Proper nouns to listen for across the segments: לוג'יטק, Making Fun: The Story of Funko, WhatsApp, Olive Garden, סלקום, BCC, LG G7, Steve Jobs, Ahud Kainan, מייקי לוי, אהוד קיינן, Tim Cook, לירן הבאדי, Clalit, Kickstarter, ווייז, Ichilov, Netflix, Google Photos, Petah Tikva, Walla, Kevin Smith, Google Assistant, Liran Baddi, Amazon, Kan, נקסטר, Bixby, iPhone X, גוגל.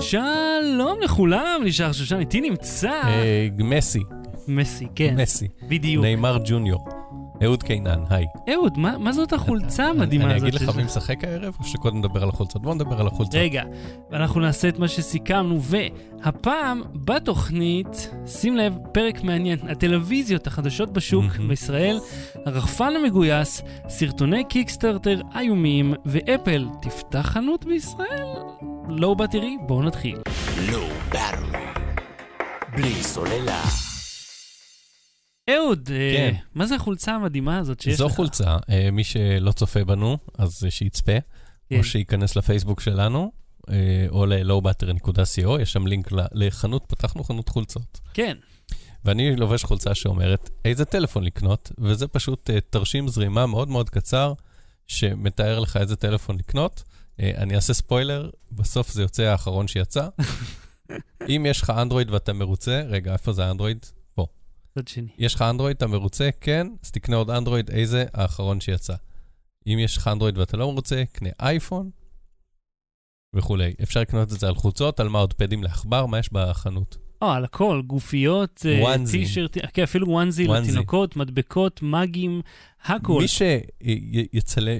שלום לכולם, נשאר שושן, איתי נמצא מסי, כן, מסי, בדיוק, ניימר ג'וניור, אהוד קיינן, היי. אהוד, מה זאת החולצה המדהימה הזאת? אני אגיד לך מי משחק הערב, או שקודם נדבר על החולצות? בוא נדבר על החולצות. רגע, אנחנו נעשה את מה שסיכמנו, והפעם בתוכנית, שים לב, פרק מעניין, הטלוויזיות החדשות בשוק בישראל, הרחפן המגויס, סרטוני קיקסטארטר איומים, ואפל תפתח חנות בישראל? לא בטרי, בואו נתחיל. לא בטרי, בלי סוללה. אהוד, כן. מה זה החולצה המדהימה הזאת שיש זו לך? זו חולצה, מי שלא צופה בנו, אז שיצפה, כן. או שייכנס לפייסבוק שלנו, או ל-lowbatter.co, יש שם לינק לחנות, פתחנו חנות חולצות. כן. ואני לובש חולצה שאומרת, איזה טלפון לקנות, וזה פשוט תרשים זרימה מאוד מאוד קצר, שמתאר לך איזה טלפון לקנות. אני אעשה ספוילר, בסוף זה יוצא האחרון שיצא. אם יש לך אנדרואיד ואתה מרוצה, רגע, איפה זה אנדרואיד? יש לך אנדרואיד, אתה מרוצה? כן, אז תקנה עוד אנדרואיד, איזה? האחרון שיצא. אם יש לך אנדרואיד ואתה לא מרוצה, קנה אייפון וכו'. אפשר לקנות את זה על חולצות, על מה עוד פדים להחבר, מה יש בחנות? על הכל, גופיות, טישרט, אפילו וואנזי לתינוקות, מדבקות, מגים, הכל. מי שיצלם,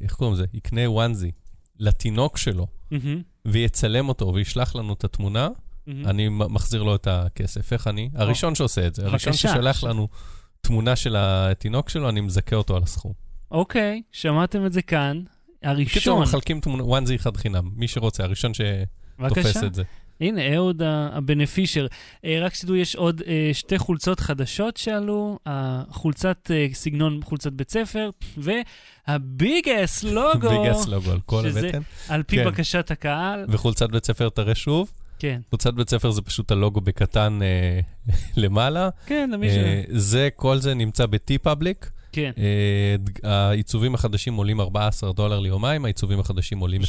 איך קוראים זה? יקנה וואנזי לתינוק שלו, ויצלם אותו וישלח לנו את התמונה, אני מחזיר לו את הכסף. איך אני? הראשון שעושה את זה. הראשון ששלח לנו תמונה של התינוק שלו, אני מזכה אותו על הסכום. אוקיי, שמעתם את זה כאן. הראשון. כתוב, מחלקים תמונה, וואנזי אחד חינם. מי שרוצה, הראשון שתופס את זה. הנה, אהוד הבנפישר. רק שתדעו, יש עוד שתי חולצות חדשות שעלו, חולצת סגנון, חולצת בית ספר, והביגס לוגו. ביגס לוגו, על כל הבטן. על פי בקשת הקהל. וחולצת בית ספר תראה שוב. כן. חולצת בית ספר זה פשוט הלוגו בקטן למעלה. כן, למי זה, כל זה נמצא ב-T-Public. כן. העיצובים החדשים עולים $14 ליומיים, העיצובים החדשים עולים $20.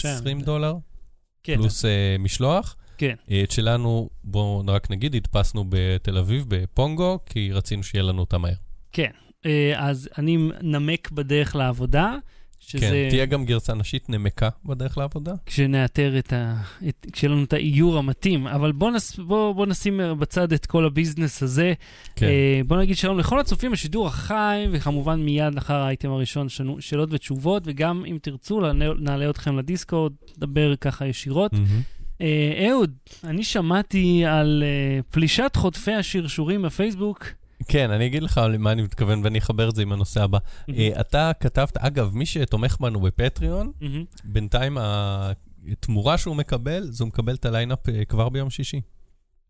כן. פלוס משלוח. כן. את שלנו, בואו רק נגיד, התפסנו בתל אביב, בפונגו, כי רצינו שיהיה לנו אותה מהר. כן. אז אני נמק בדרך לעבודה. כן, תהיה גם גרסה נשית נמקה בדרך לעבודה. כשנאתר כשיהיה לנו את האיור המתאים, אבל בוא נשים בצד את כל הביזנס הזה. בוא נגיד שלום לכל הצופים, השידור החי, וכמובן מיד אחר האייטם הראשון, שאלות ותשובות, וגם אם תרצו, נעלה אתכם לדיסקורד, דבר ככה ישירות. אהוד, אני שמעתי על פלישת חוטפי השרשורים בפייסבוק, כן, אני אגיד לך למה אני מתכוון, ואני אחבר את זה עם הנושא הבא. אתה כתבת, אגב, מי שתומך בנו בפטריון, בינתיים התמורה שהוא מקבל, זו מקבל את הליינאפ כבר ביום שישי.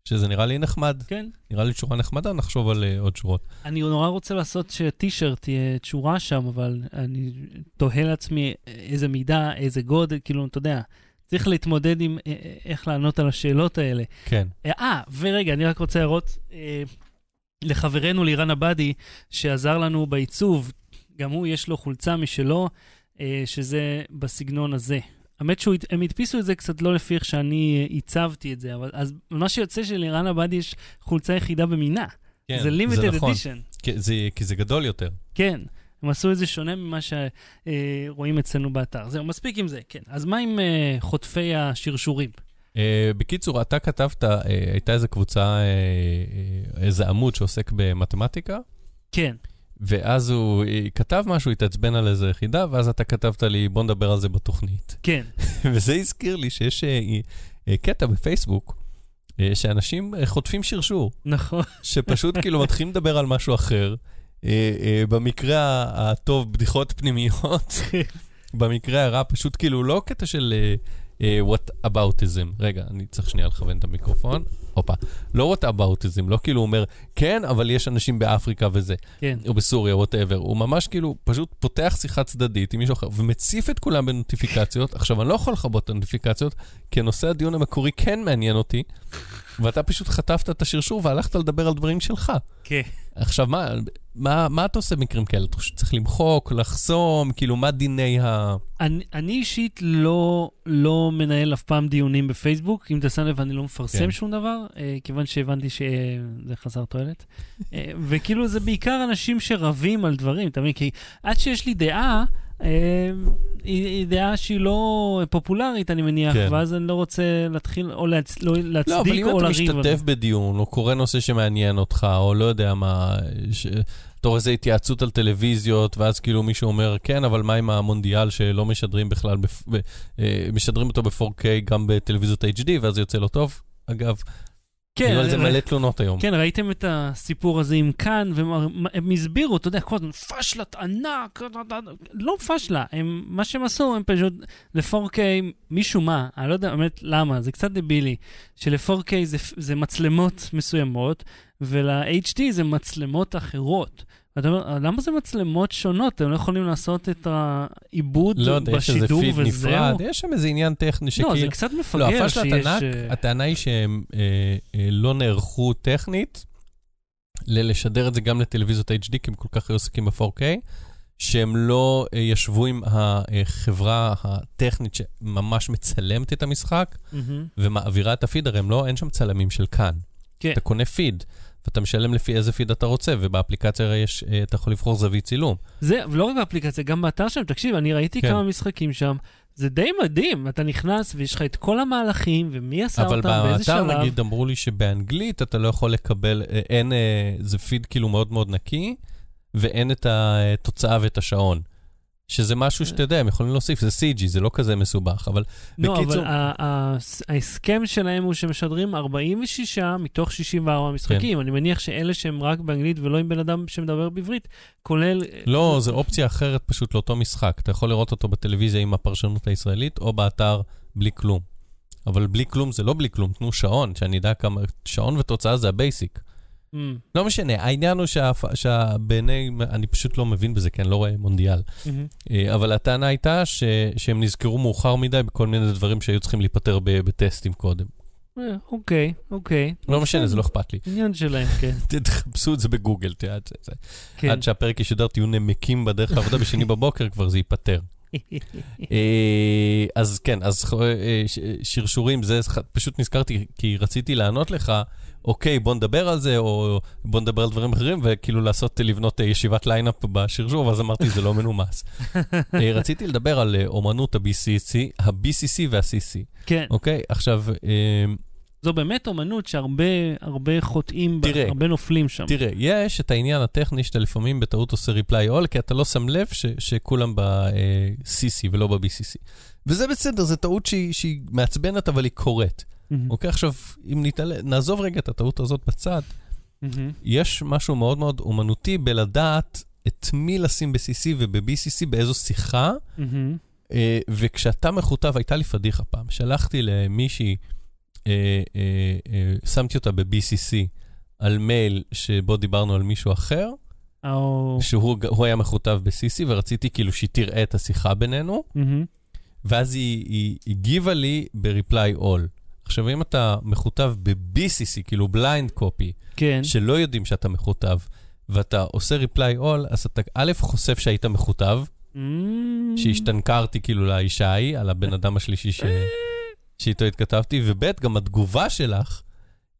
שזה נראה לי נחמד. כן. נראה לי תשורה נחמדה, נחשוב על עוד שורות. אני נורא רוצה לעשות שטישרט תהיה תשורה שם, אבל אני תוהה לעצמי איזה מידה, איזה גודל, כאילו, אתה יודע, צריך להתמודד עם איך לענות על השאלות האלה. כן. ורגע, אני רק רוצה להראות לחברנו לירן הבאדי, שעזר לנו בעיצוב, גם הוא יש לו חולצה משלו, שזה בסגנון הזה. האמת שהם הדפיסו את זה קצת לא לפי איך שאני עיצבתי את זה, אבל אז מה שיוצא של לירן הבאדי יש חולצה יחידה במינה. כן, זה limited edition. כי זה גדול יותר. כן, הם עשו את זה שונה ממה שרואים אצלנו באתר. זהו, מספיק עם זה, כן. אז מה עם חוטפי השרשורים? בקיצור, אתה כתבת, הייתה איזו קבוצה, איזה עמוד שעוסק במתמטיקה. כן. ואז הוא כתב משהו, התעצבן על איזו יחידה, ואז אתה כתבת לי, בוא נדבר על זה בתוכנית. כן. וזה הזכיר לי שיש קטע בפייסבוק, שאנשים חוטפים שרשור. נכון. שפשוט כאילו מתחילים לדבר על משהו אחר. במקרה הטוב, בדיחות פנימיות. במקרה הרע, פשוט כאילו לא קטע של what aboutism. רגע, אני צריך שנייה לכוון את המיקרופון. אופה. לא what aboutism, לא כאילו אומר, כן, אבל יש אנשים באפריקה וזה. כן. או בסוריה, whatever. הוא ממש כאילו פשוט פותח שיחה צדדית עם מישהו אחר, ומציף את כולם בנוטיפיקציות. עכשיו, אני לא יכול לחבות את הנוטיפיקציות, כי הנושא הדיון המקורי כן מעניין אותי, ואתה פשוט חטפת את השרשור, והלכת לדבר על דברים שלך. כן. עכשיו, מה אתה עושה במקרים כאלה? צריך למחוק, לחסום, כאילו, מה דיני אני אישית לא מנהל אף פעם דיונים בפייסבוק, אם תסן לב, אני לא מפרסם שום דבר, כיוון שהבנתי שזה חסר תועלת. וכאילו, זה בעיקר אנשים שרבים על דברים, אתה מבין? כי עד שיש לי דעה, היא דעה שהיא לא פופולרית, אני מניח, ואז אני לא רוצה להתחיל, או להצדיק, או לריב. לא, אבל אם אתה משתתף בדיון, או קורא נושא שמעניין אותך, או לא יודע מה, תור איזו התייעצות על טלוויזיות, ואז כאילו מישהו אומר, כן, אבל מה עם המונדיאל שלא משדרים בכלל, משדרים אותו ב-4K גם בטלוויזיות HD, ואז יוצא לו טוב, אגב. כן, אבל זה מלא תלונות היום. כן, ראיתם את הסיפור הזה עם כאן, והם הסבירו, אתה יודע, כל הזמן, פשלת ענק, לא פשלה, מה שהם עשו, הם פשוט, ל-4K, משום מה, אני לא יודע, באמת, למה, זה קצת דבילי, של-4K זה מצלמות מסוימות, ול-HD זה מצלמות אחרות. אתה אומר, למה זה מצלמות שונות? הם לא יכולים לעשות את העיבוד בשידור וזהו? יש שם איזה עניין טכני שכאילו... לא, זה קצת מפגר שיש... הטענה היא שהם לא נערכו טכנית לשדר את זה גם לטלוויזיות HD, כי הם כל כך עוסקים ב-4K, שהם לא ישבו עם החברה הטכנית שממש מצלמת את המשחק, ומעבירה את הפיד, הרי הם לא, אין שם צלמים של כאן. אתה קונה פיד. ואתה משלם לפי איזה פיד אתה רוצה, ובאפליקציה יש, אתה יכול לבחור זווית צילום. זה, ולא רק באפליקציה, גם באתר שם, תקשיב, אני ראיתי כמה משחקים שם, זה די מדהים, אתה נכנס ויש לך את כל המהלכים, ומי עשה אותם, באיזה שלב. אבל באתר, נגיד, אמרו לי שבאנגלית אתה לא יכול לקבל, אין, זה פיד כאילו מאוד מאוד נקי, ואין את התוצאה ואת השעון. שזה משהו שאתה יודע, הם יכולים להוסיף, זה CG, זה לא כזה מסובך, אבל בקיצור... אבל ההסכם שלהם הוא שמשדרים 46 מתוך 64 משחקים, אני מניח שאלה שהם רק באנגלית ולא עם בן אדם שמדבר בעברית, כולל... לא, זו אופציה אחרת פשוט לאותו משחק, אתה יכול לראות אותו בטלוויזיה עם הפרשנות הישראלית, או באתר בלי כלום. אבל בלי כלום זה לא בלי כלום, תנו שעון, שאני יודע כמה... שעון ותוצאה זה הבייסיק. לא משנה, העניין הוא שבעיני, אני פשוט לא מבין בזה, כי אני לא רואה מונדיאל. אבל הטענה הייתה שהם נזכרו מאוחר מדי בכל מיני דברים שהיו צריכים להיפטר בטסטים קודם. אוקיי, אוקיי. לא משנה, זה לא אכפת לי. עניין שלהם, כן. תחפשו את זה בגוגל, עד שהפרק ישדר תהיו נמקים בדרך לעבודה בשני בבוקר, כבר זה ייפטר. אז כן, אז שרשורים, זה פשוט נזכרתי, כי רציתי לענות לך, אוקיי, בוא נדבר על זה, או בוא נדבר על דברים אחרים, וכאילו לבנות ישיבת ליינאפ בשרשור, ואז אמרתי, זה לא מנומס. רציתי לדבר על אומנות ה-BCC וה-CC. כן. אוקיי, עכשיו... זו באמת אומנות שהרבה חוטאים, הרבה נופלים שם. תראה, יש את העניין הטכני שאתה לפעמים בטעות עושה ריפליי אול, כי אתה לא שם לב שכולם ב-CC ולא ב-BCC. וזה בסדר, זו טעות שהיא מעצבנת, אבל היא קורית. אוקיי, עכשיו, אם נעזוב רגע את הטעות הזאת בצד, יש משהו מאוד מאוד אומנותי בלדעת את מי לשים ב-CC וב-BCC, באיזו שיחה, וכשאתה מחוטב, הייתה לי פדיחה פעם, שלחתי למישהי, שמתי אותה ב-BCC על מייל שבו דיברנו על מישהו אחר, שהוא היה מחוטב ב-CC, ורציתי כאילו שהיא תראה את השיחה בינינו, ואז היא הגיבה לי ב-reply all. עכשיו, אם אתה מחוטב ב-BCC, כאילו בליינד קופי, שלא יודעים שאתה מחוטב, ואתה עושה ריפליי אול, אז אתה א' חושף שהיית מחוטב, שהשתנקרתי כאילו לאישה ההיא, על הבן אדם השלישי שאיתו התכתבתי, וב' גם התגובה שלך,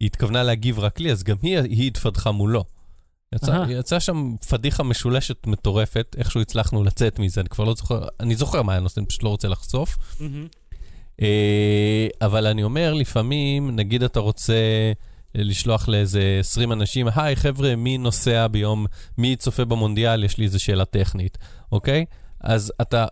היא התכוונה להגיב רק לי, אז גם היא התפדחה מולו. יצא שם פדיחה משולשת מטורפת, איכשהו הצלחנו לצאת מזה, אני כבר לא זוכר, אני זוכר מה הנושא, אני פשוט לא רוצה לחשוף. אבל אני אומר, לפעמים, נגיד אתה רוצה לשלוח לאיזה 20 אנשים, היי חבר'ה, מי נוסע ביום, מי צופה במונדיאל, יש לי איזו שאלה טכנית, אוקיי? אז אתה,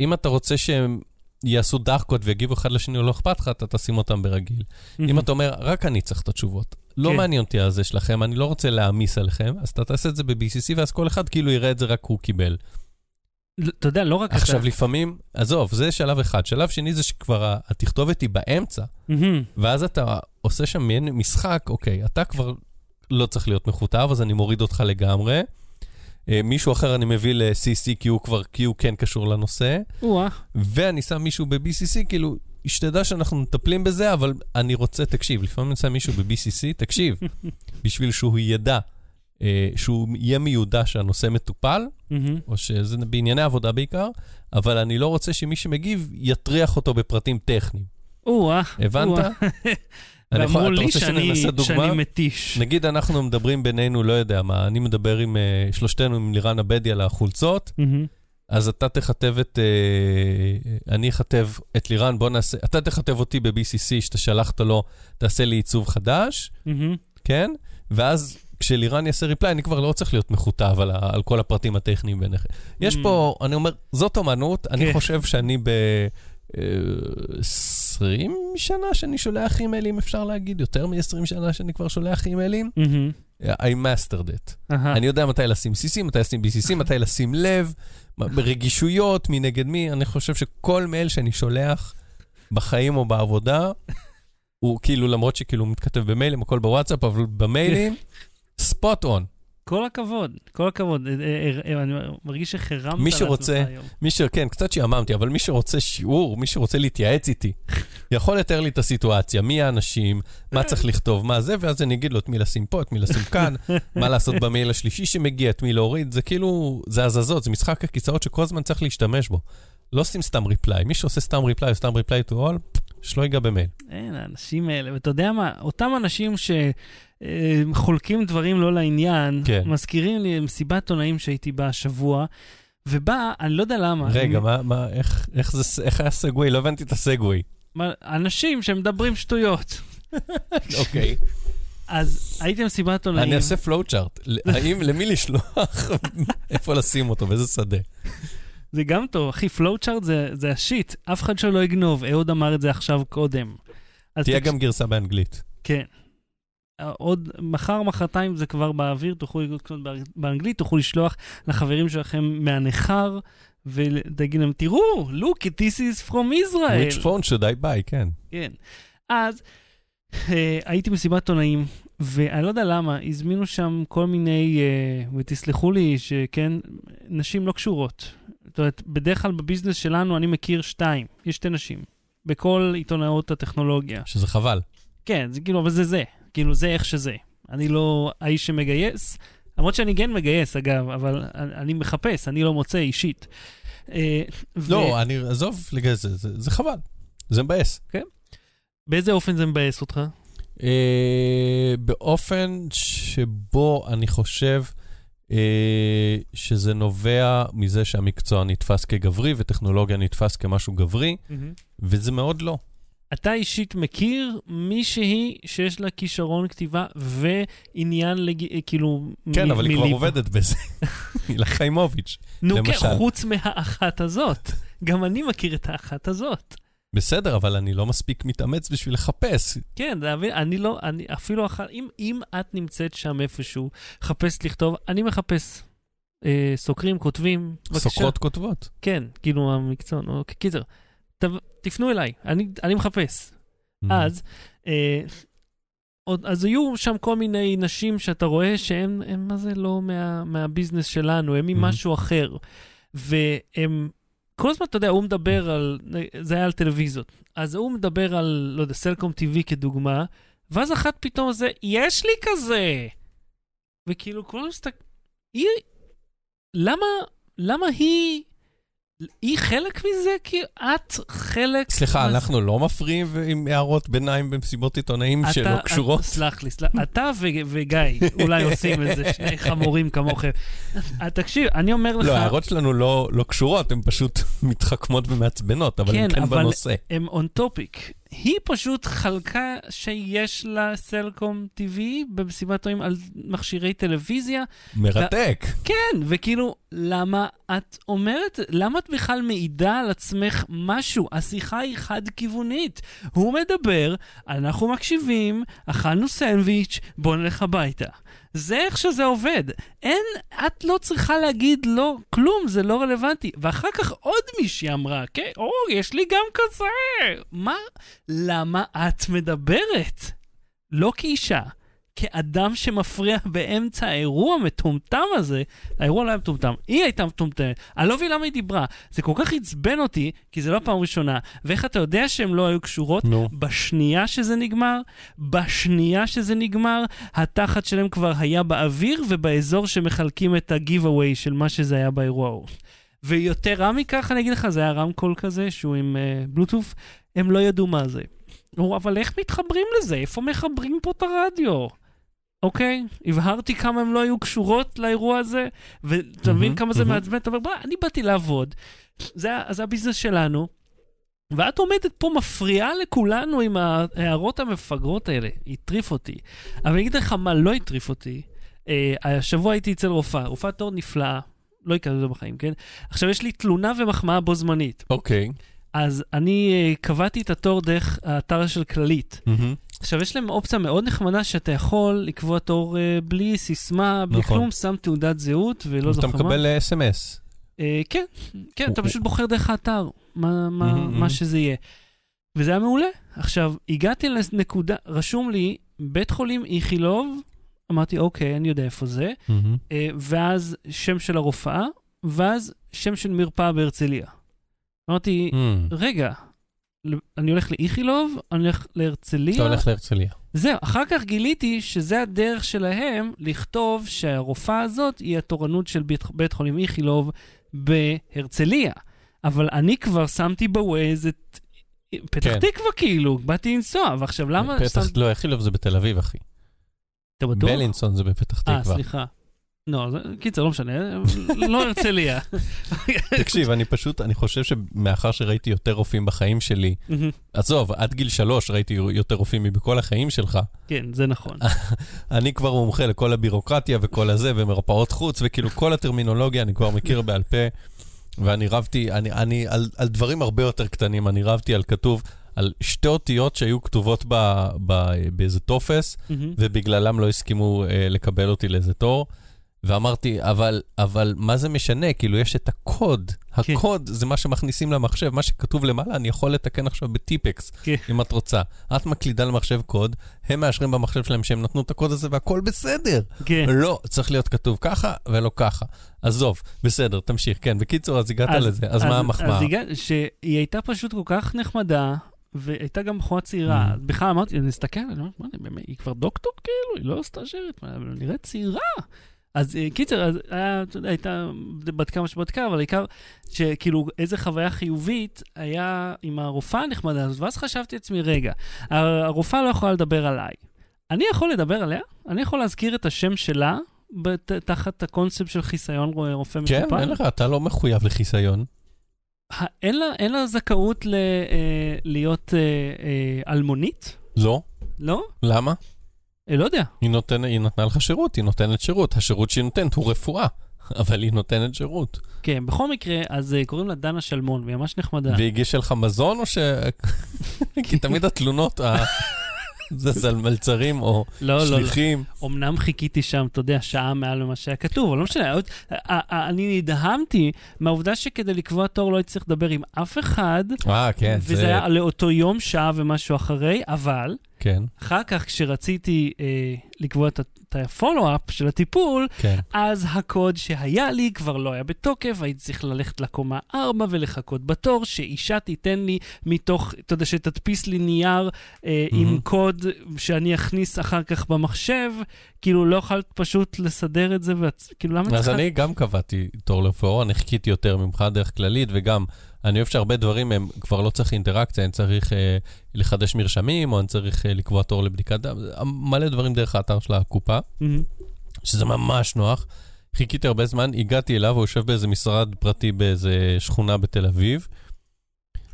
אם אתה רוצה שהם יעשו דחקות ויגיבו אחד לשני או לא אכפת לך, אתה תשים אותם ברגיל. אם אתה אומר, רק אני צריך את התשובות, לא מעניין אותי על זה שלכם, אני לא רוצה להעמיס עליכם, אז אתה תעשה את זה ב-BCC, ואז כל אחד כאילו יראה את זה רק הוא קיבל. אתה יודע, לא רק... עכשיו לפעמים, עזוב, זה שלב אחד. שלב שני זה שכבר התכתובת היא באמצע, ואז אתה עושה שם משחק, אוקיי, אתה כבר לא צריך להיות מחוטב, אז אני מוריד אותך לגמרי. מישהו אחר אני מביא ל-CC, כי הוא כן קשור לנושא. ואני שם מישהו ב-BCC, כאילו, שתדע שאנחנו מטפלים בזה, אבל אני רוצה, תקשיב, לפעמים אני שם מישהו ב-BCC, תקשיב, בשביל שהוא ידע. שהוא יהיה מיודע שהנושא מטופל, או שזה בענייני עבודה בעיקר, אבל אני לא רוצה שמי שמגיב יטריח אותו בפרטים טכניים. הבנת? ואמרו לי שאני מתיש. נגיד אנחנו מדברים בינינו, לא יודע מה, אני מדבר עם שלושתנו עם לירן הבדי על החולצות, אז אתה תכתב את, אני אכתב את לירן, בוא נעשה, אתה תכתב אותי ב-BCC, שאתה שלחת לו, תעשה לי עיצוב חדש, כן? ואז כשלירן יעשה ריפליי, אני כבר לא צריך להיות מחוטב על כל הפרטים הטכניים ביניכם. יש פה, אני אומר, זאת אמנות, אני חושב שאני ב... 20 שנה שאני שולח אימיילים, אפשר להגיד, יותר מ-20 שנה שאני כבר שולח אימיילים, I mastered it. אני יודע מתי לשים CC, מתי לשים BCC, מתי לשים לב, ברגישויות, מי נגד מי, אני חושב שכל מייל שאני שולח בחיים או בעבודה, הוא כאילו, למרות שכאילו מתכתב במיילים, הכל בוואטסאפ, אבל במיילים, spot on. כל הכבוד, כל הכבוד. אני מרגיש שחרמת על עצמך היום. כן, קצת שעממתי, אבל מי שרוצה שיעור, מי שרוצה להתייעץ איתי, יכול לתאר לי את הסיטואציה, מי האנשים, מה צריך לכתוב, מה זה, ואז אני אגיד לו את מי לשים פה, את מי לשים כאן, מה לעשות במייל השלישי שמגיע, את מי להוריד, זה כאילו, זה הזזות, זה משחק הכיסאות שכל הזמן צריך להשתמש בו. לא עושים סתם ריפליי. מי שעושה סתם ריפליי או סתם ריפליי to all, שלא ייגע במייל. אין, האנשים האלה, ואתה יודע מה, אותם אנשים ש... חולקים דברים לא לעניין, מזכירים לי מסיבת עונאים שהייתי בה השבוע, ובא, אני לא יודע למה. רגע, איך היה סגווי? לא הבנתי את הסגווי. אנשים שמדברים שטויות. אוקיי. אז הייתם מסיבת עונאים. אני אעשה פלואוצ'ארט. למי לשלוח? איפה לשים אותו? באיזה שדה? זה גם טוב, אחי, פלואוצ'ארט זה השיט. אף אחד שלא יגנוב. אהוד אמר את זה עכשיו קודם. תהיה גם גרסה באנגלית. כן. עוד מחר, מחרתיים זה כבר באוויר, תוכלו לקנות קצת באנגלית, תוכלו לשלוח לחברים שלכם מהנחר, ותגיד להם, תראו, look, this is from Israel. Which phone should I buy, כן. כן. אז הייתי מסיבת עונאים, ואני לא יודע למה, הזמינו שם כל מיני, ותסלחו לי, שכן, נשים לא קשורות. זאת אומרת, בדרך כלל בביזנס שלנו אני מכיר שתיים, יש שתי נשים, בכל עיתונאות הטכנולוגיה. שזה חבל. כן, זה כאילו, אבל זה. כאילו זה איך שזה. אני לא האיש שמגייס, למרות שאני כן מגייס אגב, אבל אני מחפש, אני לא מוצא אישית. לא, אני עזוב לגייס, זה חבל. זה מבאס. כן? באיזה אופן זה מבאס אותך? באופן שבו אני חושב שזה נובע מזה שהמקצוע נתפס כגברי, וטכנולוגיה נתפס כמשהו גברי, וזה מאוד לא. אתה אישית מכיר מישהי שיש לה כישרון כתיבה ועניין כאילו... כן, אבל היא כבר עובדת בזה. היא לחיימוביץ'. נו כן, חוץ מהאחת הזאת. גם אני מכיר את האחת הזאת. בסדר, אבל אני לא מספיק מתאמץ בשביל לחפש. כן, אני לא, אפילו אחת, אם את נמצאת שם איפשהו, חפשת לכתוב, אני מחפש סוקרים, כותבים. סוקרות כותבות. כן, כאילו המקצוע, קיצר. תפנו אליי, אני מחפש. אז היו שם כל מיני נשים שאתה רואה שהם, מה זה לא מהביזנס שלנו, הם ממשהו אחר. והם, כל הזמן, אתה יודע, הוא מדבר על, זה היה על טלוויזיות, אז הוא מדבר על, לא יודע, סלקום TV כדוגמה, ואז אחת פתאום זה, יש לי כזה! וכאילו, כולם מסתכל, היא, למה היא חלק מזה, כי את חלק... סליחה, אנחנו לא מפריעים עם הערות ביניים במסיבות עיתונאים שלא קשורות. סלח לי, אתה וגיא אולי עושים איזה שני חמורים כמוכם. תקשיב, אני אומר לך... לא, הערות שלנו לא קשורות, הן פשוט מתחכמות ומעצבנות, אבל הן כן בנושא. כן, אבל הן on topic. היא פשוט חלקה שיש לה סלקום טבעי במסיבת עונאים על מכשירי טלוויזיה. מרתק. כן, וכאילו, למה את אומרת, למה את בכלל מעידה על עצמך משהו? השיחה היא חד-כיוונית. הוא מדבר, אנחנו מקשיבים, אכלנו סנדוויץ', בוא נלך הביתה. זה איך שזה עובד. אין, את לא צריכה להגיד לא, כלום, זה לא רלוונטי. ואחר כך עוד מישהי אמרה, כן, יש לי גם כזה. מה? למה את מדברת? לא כאישה, כאדם שמפריע באמצע האירוע המטומטם הזה. האירוע לא היה מטומטם, היא הייתה מטומטמת. אני לא מבין למה היא דיברה. זה כל כך עצבן אותי, כי זה לא פעם ראשונה. ואיך אתה יודע שהן לא היו קשורות? בשנייה שזה נגמר, התחת שלהם כבר היה באוויר, ובאזור שמחלקים את הגיבאווי של מה שזה היה באירוע ההוא. ויותר רע מכך, אני אגיד לך, זה היה רמקול כזה, שהוא עם בלוטוף, הם לא ידעו מה זה. אבל איך מתחברים לזה? איפה מחברים פה את הרדיו? אוקיי, הבהרתי כמה הם לא היו קשורות לאירוע הזה, ואתה מבין כמה זה מעצבן, אתה אומר, בוא, אני באתי לעבוד, זה הביזנס שלנו, ואת עומדת פה מפריעה לכולנו עם ההערות המפגרות האלה, היא טריף אותי. אבל אני אגיד לך מה לא הטריף אותי, השבוע הייתי אצל רופאה, רופאת עור נפלאה, לא יקרה לזה בחיים, כן? עכשיו יש לי תלונה ומחמאה בו זמנית. אוקיי. אז אני קבעתי את התור דרך האתר של כללית. עכשיו יש להם אופציה מאוד נחמנה שאתה יכול לקבוע תור בלי סיסמה, בלי כלום, שם תעודת זהות ולא זוכמה. אתה מקבל SMS. כן, כן, אתה פשוט בוחר דרך האתר, מה שזה יהיה. וזה היה מעולה. עכשיו, הגעתי לנקודה, רשום לי, בית חולים איכילוב, אמרתי, אוקיי, אני יודע איפה זה, ואז שם של הרופאה, ואז שם של מרפאה בהרצליה. אמרתי, רגע, אני הולך לאיכילוב, אני הולך להרצליה. אתה הולך להרצליה. זהו, אחר כך גיליתי שזה הדרך שלהם לכתוב שהרופאה הזאת היא התורנות של בית חולים איכילוב בהרצליה. אבל אני כבר שמתי בווייז את פתח תקווה כאילו, באתי לנסוע, ועכשיו למה... לא, איכילוב זה בתל אביב, אחי. אתה בטוח? בלינסון זה בפתח תקווה. סליחה. לא, קיצר, לא משנה, לא הרצליה. תקשיב, אני חושב שמאחר שראיתי יותר רופאים בחיים שלי, עזוב, עד גיל 3 ראיתי יותר רופאים מבכל החיים שלך. כן, זה נכון. אני כבר מומחה לכל הבירוקרטיה וכל הזה, ומרפאות חוץ, וכאילו כל הטרמינולוגיה אני כבר מכיר בעל פה, ואני רבתי, אני על דברים הרבה יותר קטנים, אני רבתי על כתוב, על שתי אותיות שהיו כתובות באיזה טופס, ובגללם לא הסכימו לקבל אותי לאיזה תור, ואמרתי, אבל מה זה משנה? כאילו, יש את הקוד. הקוד זה מה שמכניסים למחשב. מה שכתוב למעלה, אני יכול לתקן עכשיו בטיפקס, אם את רוצה. את מקלידה למחשב קוד, הם מאשרים במחשב שלהם שהם נתנו את הקוד הזה, והכל בסדר. לא, צריך להיות כתוב ככה ולא ככה. עזוב, בסדר, תמשיך. כן, בקיצור, אז הגעת לזה. אז מה המחמאה? שהיא הייתה פשוט כל כך נחמדה, והייתה גם בחורה צעירה. בכלל אמרתי, נסתכל, היא כבר דוקטור כאילו, היא לא סטאז'רית, נראית צעירה. אז קיצר, אז הייתה בדקה מה שבדקה, אבל העיקר שכאילו איזה חוויה חיובית היה עם הרופאה הנחמדה, ואז חשבתי עצמי, רגע, הרופאה לא יכולה לדבר עליי. אני יכול לדבר עליה? אני יכול להזכיר את השם שלה תחת הקונספט של חיסיון רופא מקופן? כן, אין לך, אתה לא מחויב לחיסיון. אין לה זכאות להיות אלמונית? לא. לא? למה? לא יודע. היא נתנה לך שירות, היא נותנת שירות. השירות שהיא נותנת הוא רפואה, אבל היא נותנת שירות. כן, בכל מקרה, אז קוראים לה דנה שלמון, והיא ממש נחמדה. והיא הגישה לך מזון או ש... כי תמיד התלונות, זה על מלצרים או שליחים. אמנם חיכיתי שם, אתה יודע, שעה מעל למה שהיה כתוב, אבל לא משנה, אני נדהמתי מהעובדה שכדי לקבוע תור לא הייתי צריך לדבר עם אף אחד, וזה היה לאותו יום, שעה ומשהו אחרי, אבל... אחר כך כשרציתי לקבוע את הפולו-אפ של הטיפול, אז הקוד שהיה לי כבר לא היה בתוקף, הייתי צריך ללכת לקומה 4 ולחכות בתור, שאישה תיתן לי מתוך, אתה יודע, שתדפיס לי נייר עם קוד שאני אכניס אחר כך במחשב, כאילו לא יכולת פשוט לסדר את זה, כאילו למה צריך... אז אני גם קבעתי תור לפאור, אני חיכיתי יותר ממך דרך כללית, וגם... אני אוהב שהרבה דברים הם כבר לא צריך אינטראקציה, אני צריך לחדש מרשמים, או אני צריך לקבוע תור לבדיקת דם, מלא דברים דרך האתר של הקופה, שזה ממש נוח. חיכיתי הרבה זמן, הגעתי אליו, הוא יושב באיזה משרד פרטי באיזה שכונה בתל אביב,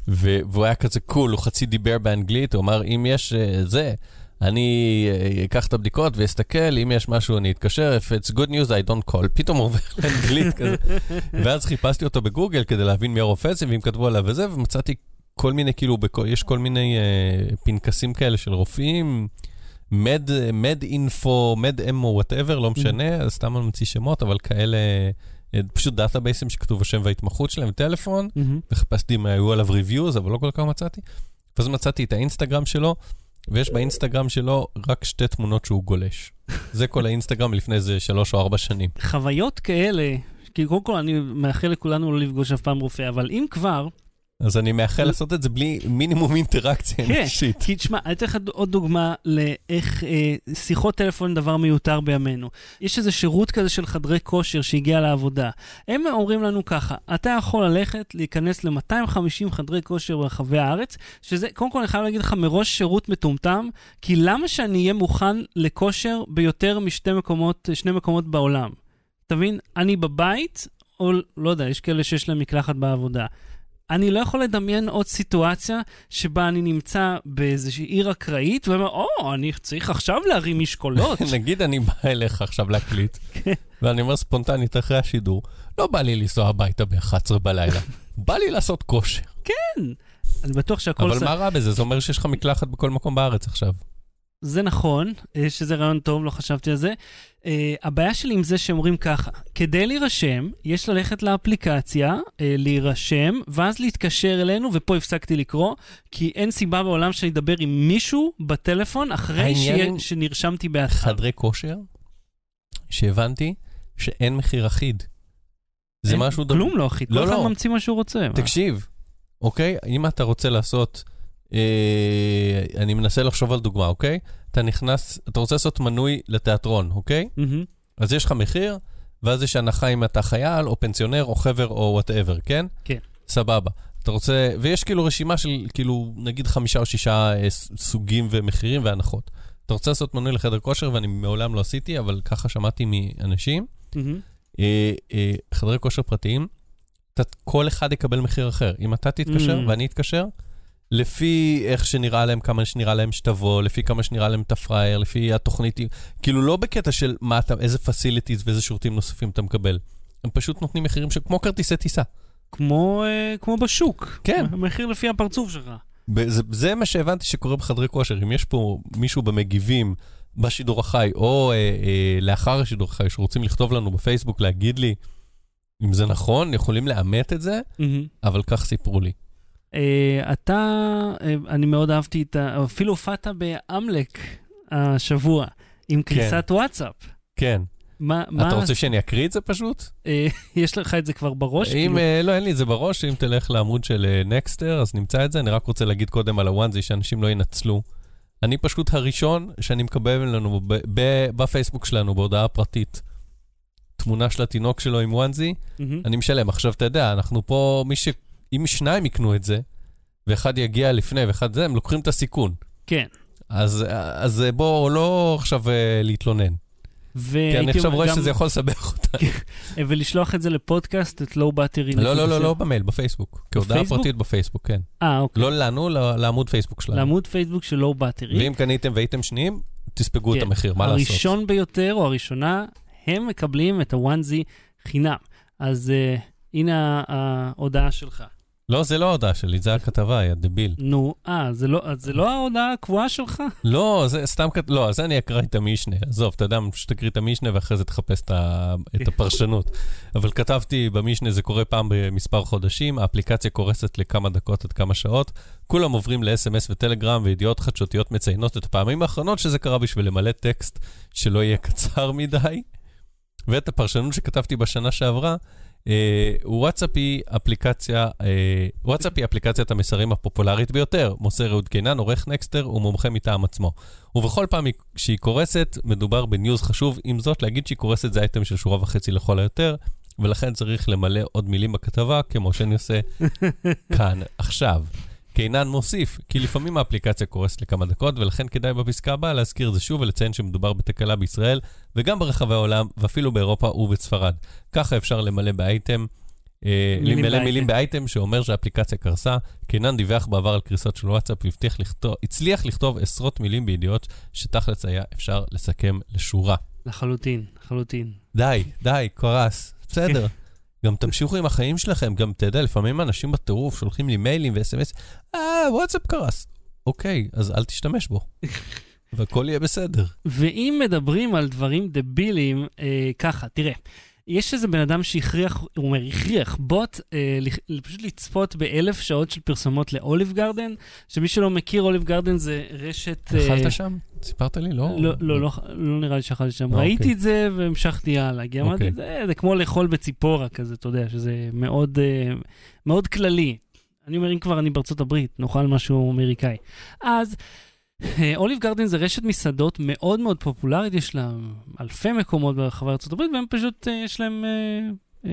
והוא היה כזה קול, הוא חצי דיבר באנגלית, הוא אמר, אם יש זה, אני אקח את הבדיקות ואסתכל, אם יש משהו אני אתקשר, if it's good news I don't call, פתאום עובר לאנגלית כזה, ואז חיפשתי אותו בגוגל כדי להבין מי הרופא זה, והם כתבו עליו וזה, ומצאתי כל מיני, כאילו, יש כל מיני פנקסים כאלה של רופאים, med info, med emo, whatever, לא משנה, סתם אני מציא שמות, אבל כאלה, פשוט דאטאבייסים שכתוב השם וההתמחות שלהם, טלפון, וחיפשתי אם היו עליו ריוויוז, אבל לא כל כך מצאתי, ואז מצאתי את האינסטגרם שלו, ויש באינסטגרם שלו רק 2 תמונות שהוא גולש. זה כל האינסטגרם לפני זה 3 או 4 שנים. חוויות כאלה, כי קודם כל אני מאחל לכולנו לא לפגוש אף פעם רופא, אבל אם כבר, אז אני מאחל לעשות את זה בלי מינימום אינטראקציה אנושית. כי תשמע, אני אתן לך עוד דוגמה לאיך שיחות טלפון דבר מיותר בימינו. יש איזה שירות כזה של חדרי כושר שהגיע לעבודה. הם אומרים לנו ככה, אתה יכול ללכת להיכנס ל-250 חדרי כושר ברחבי הארץ, שזה, קודם כל אני חייב להגיד לך מראש שירות מטומטם, כי למה שאני אהיה מוכן לכושר ביותר משני מקומות בעולם? תבין, אני בבית, או לא יודע, יש כאלה שיש להם מקלחת בעבודה. אני לא יכול לדמיין עוד סיטואציה שבה אני נמצא באיזושהי עיר אקראית, ואומר, אני צריך עכשיו להרים משקולות. נגיד אני בא אליך עכשיו להקליט, ואני אומר ספונטנית אחרי השידור, לא בא לי לנסוע הביתה ב-11 בלילה, בא לי לעשות כושר. כן, אני בטוח שהכל... אבל מה רע בזה? זה אומר שיש לך מקלחת בכל מקום בארץ עכשיו. זה נכון, שזה רעיון טוב, לא חשבתי על זה. הבעיה שלי עם זה שאומרים ככה, כדי להירשם, יש ללכת לאפליקציה, להירשם, ואז להתקשר אלינו, ופה הפסקתי לקרוא, כי אין סיבה בעולם שאני אדבר עם מישהו בטלפון, אחרי שנרשמתי באתר. חדרי כושר, שהבנתי שאין מחיר אחיד. זה משהו... כלום לא אחיד, כל אחד ממציא מה שהוא רוצה. תקשיב, אוקיי? אם אתה רוצה לעשות... אני מנסה לחשוב על דוגמה, אוקיי? אתה נכנס, אתה רוצה לעשות מנוי לתיאטרון, אוקיי? אז יש לך מחיר, ואז יש הנחה אם אתה חייל, או פנסיונר, או חבר, או whatever, כן? כן. סבבה. אתה רוצה, ויש כאילו רשימה של, כאילו, נגיד 5 או 6 סוגים ומחירים והנחות. אתה רוצה לעשות מנוי לחדר כושר, ואני מעולם לא עשיתי, אבל ככה שמעתי מאנשים. חדרי כושר פרטיים, כל אחד יקבל מחיר אחר. אם אתה תתקשר, ואני אתקשר, לפי איך שנראה להם, כמה שנראה להם שתבוא, לפי כמה שנראה להם תפרייר, לפי התוכנית, כאילו לא בקטע של מה אתה, איזה פסיליטיז ואיזה שירותים נוספים אתה מקבל. הם פשוט נותנים מחירים שכמו כרטיסי טיסה. כמו בשוק. כן. מחיר לפי הפרצוף שלך. זה מה שהבנתי שקורה בחדרי כושר. אם יש פה מישהו במגיבים בשידור החי, או לאחר השידור החי, שרוצים לכתוב לנו בפייסבוק, להגיד לי אם זה נכון, יכולים לאמת את זה, אבל כך סיפרו לי. אני מאוד אהבתי אפילו הופעת באמלק השבוע, עם קריסת וואטסאפ. כן. אתה רוצה שאני אקריא את זה פשוט? יש לך את זה כבר בראש? לא, אין לי את זה בראש, אם תלך לעמוד של נקסטר, אז נמצא את זה. אני רק רוצה להגיד קודם על הוואנזי, שאנשים לא ינצלו. אני פשוט הראשון שאני מקבל לנו בפייסבוק שלנו, בהודעה פרטית. תמונה של התינוק שלו עם וואנזי, אני משלם. עכשיו, אתה יודע, אנחנו פה, מי ש... אם שניים יקנו את זה, ואחד יגיע לפני ואחד זה, הם לוקחים את הסיכון. כן. אז בואו לא עכשיו להתלונן. כי אני עכשיו רואה שזה יכול לסבך אותה. ולשלוח את זה לפודקאסט, את לא באתי... לא, במייל, בפייסבוק. כהודעה פרטית בפייסבוק, כן. אוקיי. לא לנו, לעמוד פייסבוק שלנו. לעמוד פייסבוק של לא באתי... ואם קניתם והייתם שניים, תספגו את המחיר, מה לעשות? הראשון ביותר או הראשונה, הם מקבלים את הוואנזי חינם. אז... הנה ההודעה שלך. לא, זה לא ההודעה שלי, זה הכתבה, היא הדביל. נו, זה לא ההודעה הקבועה שלך? לא, זה סתם כתבה, לא, אז אני אקרא את המשנה. עזוב, אתה יודע, שתקריא את המשנה ואחרי זה תחפש את הפרשנות. אבל כתבתי במשנה, זה קורה פעם במספר חודשים, האפליקציה קורסת לכמה דקות עד כמה שעות, כולם עוברים ל-SMS וטלגרם, וידיעות חדשותיות מציינות את הפעמים האחרונות שזה קרה בשביל למלא טקסט שלא יהיה קצר מדי. ואת הפרשנות שכתבתי בשנה שעברה, וואטסאפ היא אפליקציית המסרים הפופולרית ביותר, מוסר אהוד קינן, עורך נקסטר ומומחה מטעם עצמו. ובכל פעם שהיא קורסת, מדובר בניוז חשוב. עם זאת, להגיד שהיא קורסת זה אייטם של 1.5 לכל היותר, ולכן צריך למלא עוד מילים בכתבה, כמו שאני עושה כאן עכשיו. קינן מוסיף, כי לפעמים האפליקציה קורסת לכמה דקות, ולכן כדאי בפסקה הבאה להזכיר זה שוב, ולציין שמדובר בתקלה בישראל, וגם ברחבי העולם, ואפילו באירופה ובצפרד. ככה אפשר למלא באייטם, מילים באייטם, שאומר שהאפליקציה קרסה. קינן דיווח בעבר על קריסות של וואטסאפ, והצליח לכתוב עשרות מילים בידיעות, שתכלס היה אפשר לסכם לשורה. לחלוטין. די, קורס, בסדר. גם תמשיכו עם החיים שלכם, גם תדע, לפעמים אנשים בטירוף שולחים לי מיילים ו-SMS, וואטסאפ קרס. אוקיי, אז אל תשתמש בו. והכל יהיה בסדר. ואם מדברים על דברים דבילים, ככה, תראה, יש איזה בן אדם שהכריח, הוא אומר, בוט, פשוט לצפות ב1,000 שעות של פרסומות לאוליב גרדן, שמי שלא מכיר, אוליב גרדן זה רשת... אכלת שם? סיפרת לי? לא? לא נראה לי שאכלת שם. ראיתי את זה והמשכתי הלאה. זה כמו לאכול בציפורה כזה, אתה יודע, שזה מאוד כללי. אני אומר, אם כבר אני בארצות הברית, נאכל משהו אמריקאי. אז אוליב גרדן זה רשת מסעדות מאוד מאוד פופולרית, יש להם אלפי מקומות ברחבי ארצות הברית, והם פשוט, יש להם,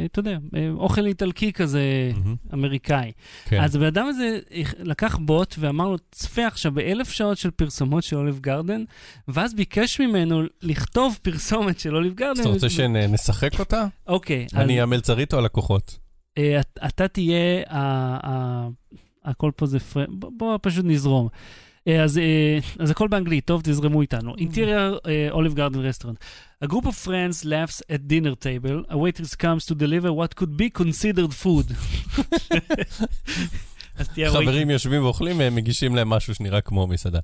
אתה יודע, אוכל איטלקי כזה אמריקאי. אז באדם הזה לקח בוט ואמר לו, צפה עכשיו ב1000 שעות של פרסומות של אוליב גרדן, ואז ביקש ממנו לכתוב פרסומת של אוליב גרדן. אתה רוצה שנשחק אותה? אוקיי. אני המלצרית או הלקוחות? אתה תהיה, הכל פה זה פרם, בוא פשוט נזרום. אז הכל באנגלית, טוב, תזרמו איתנו. Interior Olive Garden Restaurant. A group of friends laughs at dinner table. A waitress comes to deliver what could be considered food. חברים יושבים ואוכלים, הם מגישים להם משהו שנראה כמו מסעדה.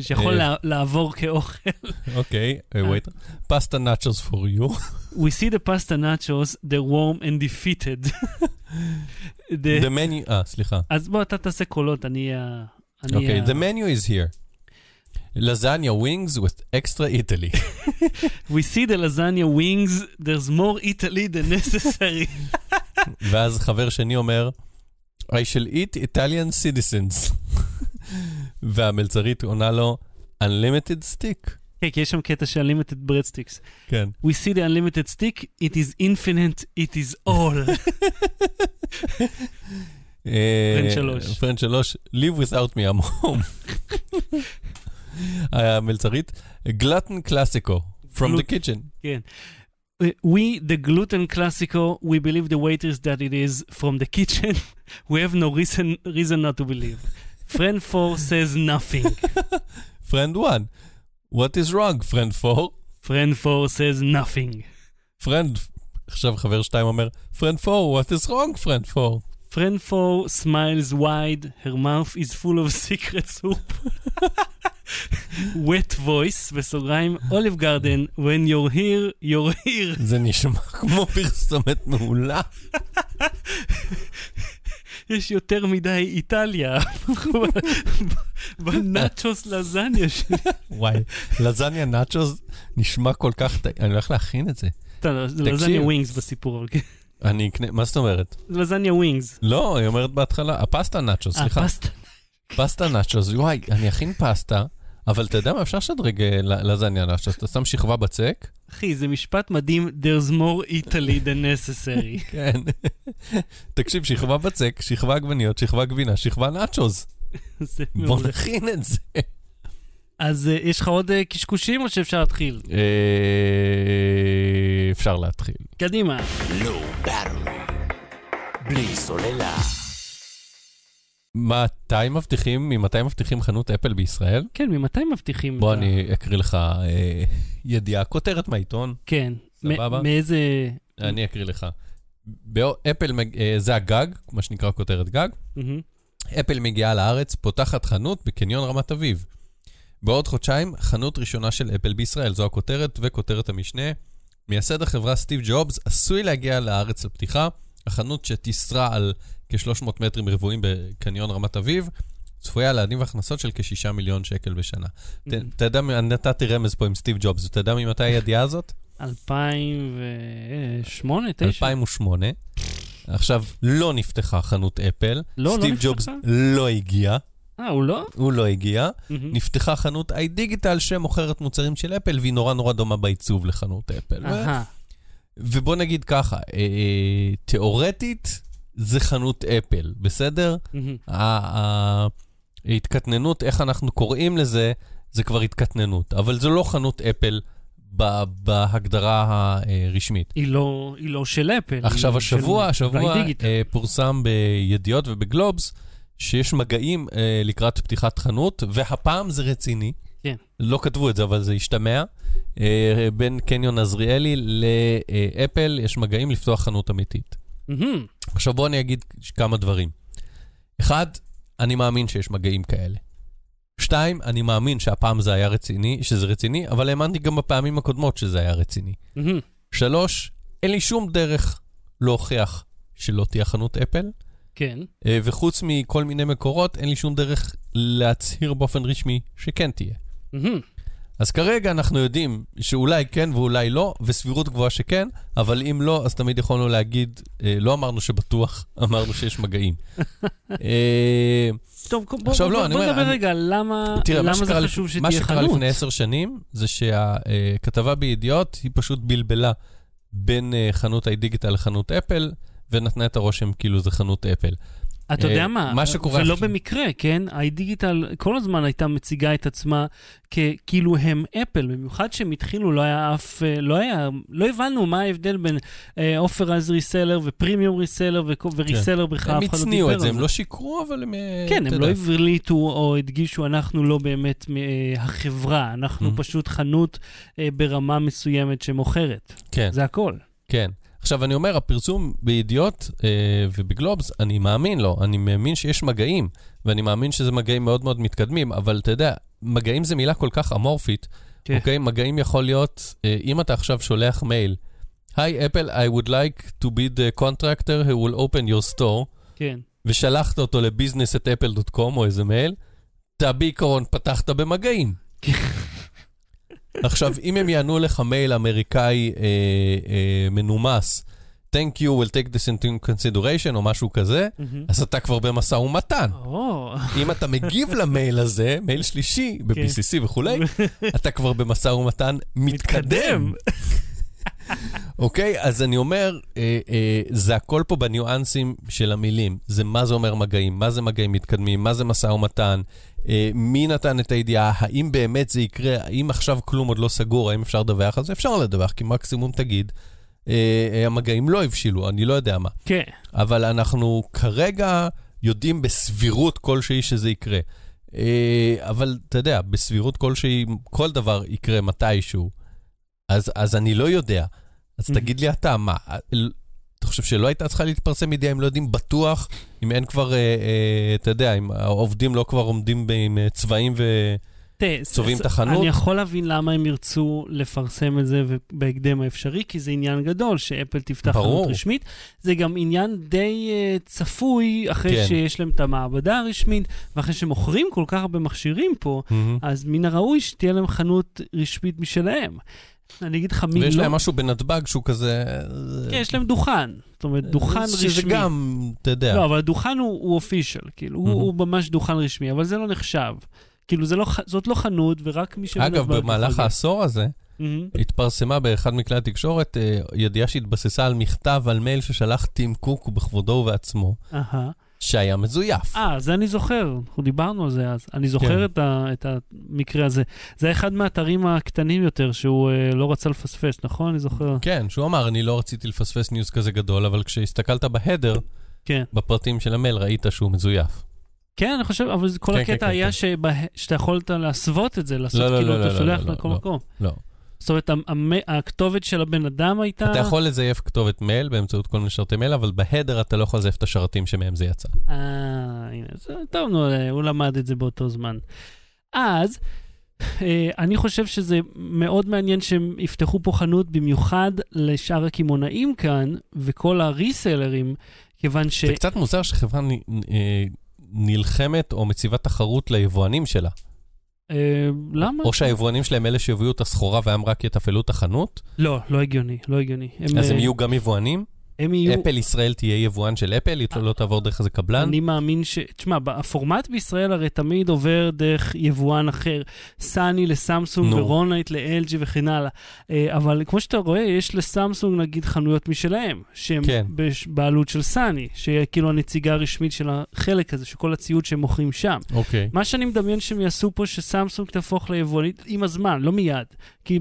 שיכול לעבור כאוכל. אוקיי, wait. Pasta nachos for you. We see the pasta nachos, they're warm and defeated. The menu, סליחה. אז בוא, אתה תעשה קולות, אני... Okay, the menu is here. Lasagna wings with extra Italy. We see the lasagna wings, there's more Italy than necessary. ואז חבר שני אומר, I shall eat Italian citizens. והמלצרית עונה לו, unlimited stick. כן, כי יש שם קטע של unlimited breadsticks. כן. We see the unlimited stick, it is infinite, it is all. פרנד 3, live without me, I'm home. המלצרית, glutton classico, from the kitchen. כן. We, the gluten classico, we believe the waiters that it is from the kitchen. We have no reason not to believe. Friend 4 says nothing. Friend 1, what is wrong, friend 4? Friend 4 says nothing. עכשיו חבר 2 אומר, friend 4, what is wrong, friend 4? Friend 4 smiles wide, her mouth is full of secret soup. Wet voice, בסוגריים, Olive Garden, when you're here, you're here. זה נשמע כמו פרסומת מעולה. יש יותר מדי איטליה. בנאצ'וס לזניה שלי. וואי, לזניה נאצ'וס נשמע כל כך... אני הולך להכין את זה. לזניה ווינגס בסיפור. אני אקנה, מה זאת אומרת? לזניה ווינגס. לא, היא אומרת בהתחלה, הפסטה נאצ'וס, סליחה. פסטה נאצ'וס, וואי, אני אכין פסטה, אבל אתה יודע מה, אפשר שדרג לזניה נאצ'וס, אתה שם שכבה בצק? אחי, זה משפט מדהים, there's more Italy than necessary. כן. תקשיב, שכבה בצק, שכבה עגבניות, שכבה גבינה, שכבה נאצ'וס. בוא נכין את זה. אז יש לך עוד קשקושים או שאפשר להתחיל? אפשר להתחיל. קדימה. לא ברור. בלי סוללה. ממתי מבטיחים חנות אפל בישראל? כן, ממתי מבטיחים. בוא אני אקריא לך ידיעה, כותרת מהעיתון. כן. סבבה? מאיזה... אני אקריא לך. אפל, זה הגג, מה שנקרא כותרת גג. אפל מגיעה לארץ, פותחת חנות בקניון רמת אביב. בעוד חודשיים, חנות ראשונה של אפל בישראל, זו הכותרת וכותרת המשנה. מייסד החברה סטיב ג'ובס עשוי להגיע לארץ לפתיחה. החנות שתסרה על כ-300 מטרים רבועים בקניון רמת אביב, צפויה להניב הכנסות של כ-6 מיליון שקל בשנה. אתה יודע, נתתי רמז פה עם סטיב ג'ובס, אתה יודע ממתי הידיעה הזאת? 2008, 9. 2008. עכשיו, לא נפתחה חנות אפל. סטיב ג'ובס לא הגיע. הוא לא? הוא לא הגיע. נפתחה חנות איי-דיגיטל שמוכרת מוצרים של אפל, והיא נורא נורא דומה בעיצוב לחנות אפל. ובוא נגיד ככה, תיאורטית זה חנות אפל, בסדר? ההתקטננות, איך אנחנו קוראים לזה, זה כבר התקטננות, אבל זה לא חנות אפל בהגדרה הרשמית. היא לא של אפל. עכשיו השבוע פורסם בידיעות ובגלובס, שיש מגעים לקראת פתיחת חנות, והפעם זה רציני. כן. לא כתבו את זה, אבל זה השתמע. בין קניון עזריאלי לאפל, יש מגעים לפתוח חנות אמיתית. עכשיו בואו אני אגיד כמה דברים. 1, אני מאמין שיש מגעים כאלה. 2, אני מאמין שהפעם זה היה רציני, שזה רציני, אבל האמנתי גם בפעמים הקודמות שזה היה רציני. 3, אין לי שום דרך להוכיח שלא תהיה חנות אפל. כן. וחוץ מכל מיני מקורות, אין לי שום דרך להצהיר באופן רשמי שכן תהיה. אז כרגע אנחנו יודעים שאולי כן ואולי לא, וסבירות גבוהה שכן, אבל אם לא, אז תמיד יכולנו להגיד, לא אמרנו שבטוח, אמרנו שיש מגעים. טוב, בוא נדבר רגע, למה זה חשוב שתהיה חנות? מה שקרה לפני 10 שנים, זה שהכתבה בידיעות, היא פשוט בלבלה בין חנות הדיגיטל לחנות אפל, ונתנה את הרושם כאילו זה חנות אפל. אתה יודע מה ולא במקרה, כן? הדיגיטל כל הזמן הייתה מציגה את עצמה כאילו הם אפל, במיוחד שהם התחילו, לא הבנו מה ההבדל בין אופרייז ריסלר ופרימיום ריסלר וריסלר בכלל. הם הצניעו את זה, הם לא שיקרו, אבל הם... כן, הם לא הבליטו או הדגישו, אנחנו לא באמת החברה, אנחנו פשוט חנות ברמה מסוימת שמוכרת. זה הכל. כן. עכשיו, אני אומר, הפרסום בידיעות ובגלובס, אני מאמין לו, אני מאמין שיש מגעים, ואני מאמין שזה מגעים מאוד מאוד מתקדמים, אבל אתה יודע, מגעים זה מילה כל כך אמורפית, אוקיי? מגעים יכול להיות, אם אתה עכשיו שולח מייל, "Hi, Apple, I would like to be the contractor who will open your store", כן. ושלחת אותו ל-business@apple.com או איזה מייל, אתה בעיקרון פתחת במגעים. כן. עכשיו, אם הם יענו לך מייל אמריקאי מנומס, thank you, we'll take this into consideration, או משהו כזה, אז אתה כבר במשא ומתן. אם אתה מגיב למייל הזה, מייל שלישי, ב-BCC וכולי, אתה כבר במשא ומתן מתקדם. אוקיי, אז אני אומר, זה הכל פה בניואנסים של המילים. זה מה זה אומר מגעים, מה זה מגעים מתקדמים, מה זה משא ומתן, מי נתן את הידיעה, האם באמת זה יקרה, האם עכשיו כלום עוד לא סגור, האם אפשר לדווח על זה? אפשר לדווח, כי מקסימום תגיד, המגעים לא הבשילו, אני לא יודע מה. כן. אבל אנחנו כרגע יודעים בסבירות כלשהי שזה יקרה. אבל אתה יודע, בסבירות כלשהי, כל דבר יקרה מתישהו, אז אני לא יודע. אז תגיד לי אתה, מה? אתה חושב שלא הייתה צריכה להתפרסם ידיעה, אם לא יודעים בטוח, אם אין כבר, אתה יודע, אם העובדים לא כבר עומדים עם צבעים וצובעים את החנות? אני יכול להבין למה הם ירצו לפרסם את זה בהקדם האפשרי, כי זה עניין גדול שאפל תפתח חנות רשמית. זה גם עניין די צפוי, אחרי שיש להם את המעבדה הרשמית, ואחרי שמוכרים כל כך הרבה מכשירים פה, אז מן הראוי שתהיה להם חנות רשמית משלהם. אני אגיד לך מי לא. ויש להם משהו בנתב"ג שהוא כזה... כן, יש להם דוכן. זאת אומרת, דוכן רשמי. שזה גם, אתה יודע. לא, אבל הדוכן הוא אופישל, כאילו, הוא ממש דוכן רשמי, אבל זה לא נחשב. כאילו, זאת לא חנות, ורק מי שמנתב"ג... אגב, במהלך העשור הזה, התפרסמה באחד מכלי התקשורת, ידיעה שהתבססה על מכתב, על מייל ששלח טים קוק בכבודו ובעצמו. שהיה מזויף. זה אני זוכר. אנחנו דיברנו על זה אז. אני זוכר את המקרה הזה. זה אחד מהאתרים הקטנים יותר, שהוא לא רצה לפספס, נכון? אני זוכר. כן, שהוא אמר, אני לא רציתי לפספס ניוז כזה גדול, אבל כשהסתכלת בהדר, בפרטים של המייל, ראית שהוא מזויף. כן, אני חושב, אבל כל הקטע היה שאתה יכולת להסוות את זה, לעשות כאילו אתה שולח לכל מקום. לא. זאת אומרת, הכתובת של הבן אדם הייתה... אתה יכול לזייף כתובת מייל באמצעות כל מיני שרתי מייל, אבל בהדר אתה לא יכול לזייף את השרתים שמהם זה יצא. הנה, טוב, הוא למד את זה באותו זמן. אז, אני חושב שזה מאוד מעניין שהם יפתחו פה חנות במיוחד לשאר הכימונאים כאן, וכל הריסלרים, כיוון ש... זה קצת מוזר שחברה נלחמת או מציבה תחרות ליבואנים שלה. למה? או שהיבואנים שלהם אלה שיביאו את הסחורה והם רק יתפעלו את החנות? לא, לא הגיוני, לא הגיוני. אז הם יהיו גם יבואנים? אפל ישראל תהיה יבואן של אפל, היא לא תעבור דרך איזה קבלן? אני מאמין ש... תשמע, הפורמט בישראל הרי תמיד עובר דרך יבואן אחר, סני לסמסונג ורונייט ל-LG וכן הלאה, אבל כמו שאתה רואה, יש לסמסונג נגיד חנויות משלהם, שהם בעלות של סני, שיהיה כאילו הנציגה הרשמית של החלק הזה, שכל הציוד שהם מוכרים שם. מה שאני מדמיין שהם יעשו פה, שסמסונג תהפוך ליבואנית עם הזמן, לא מיד, כי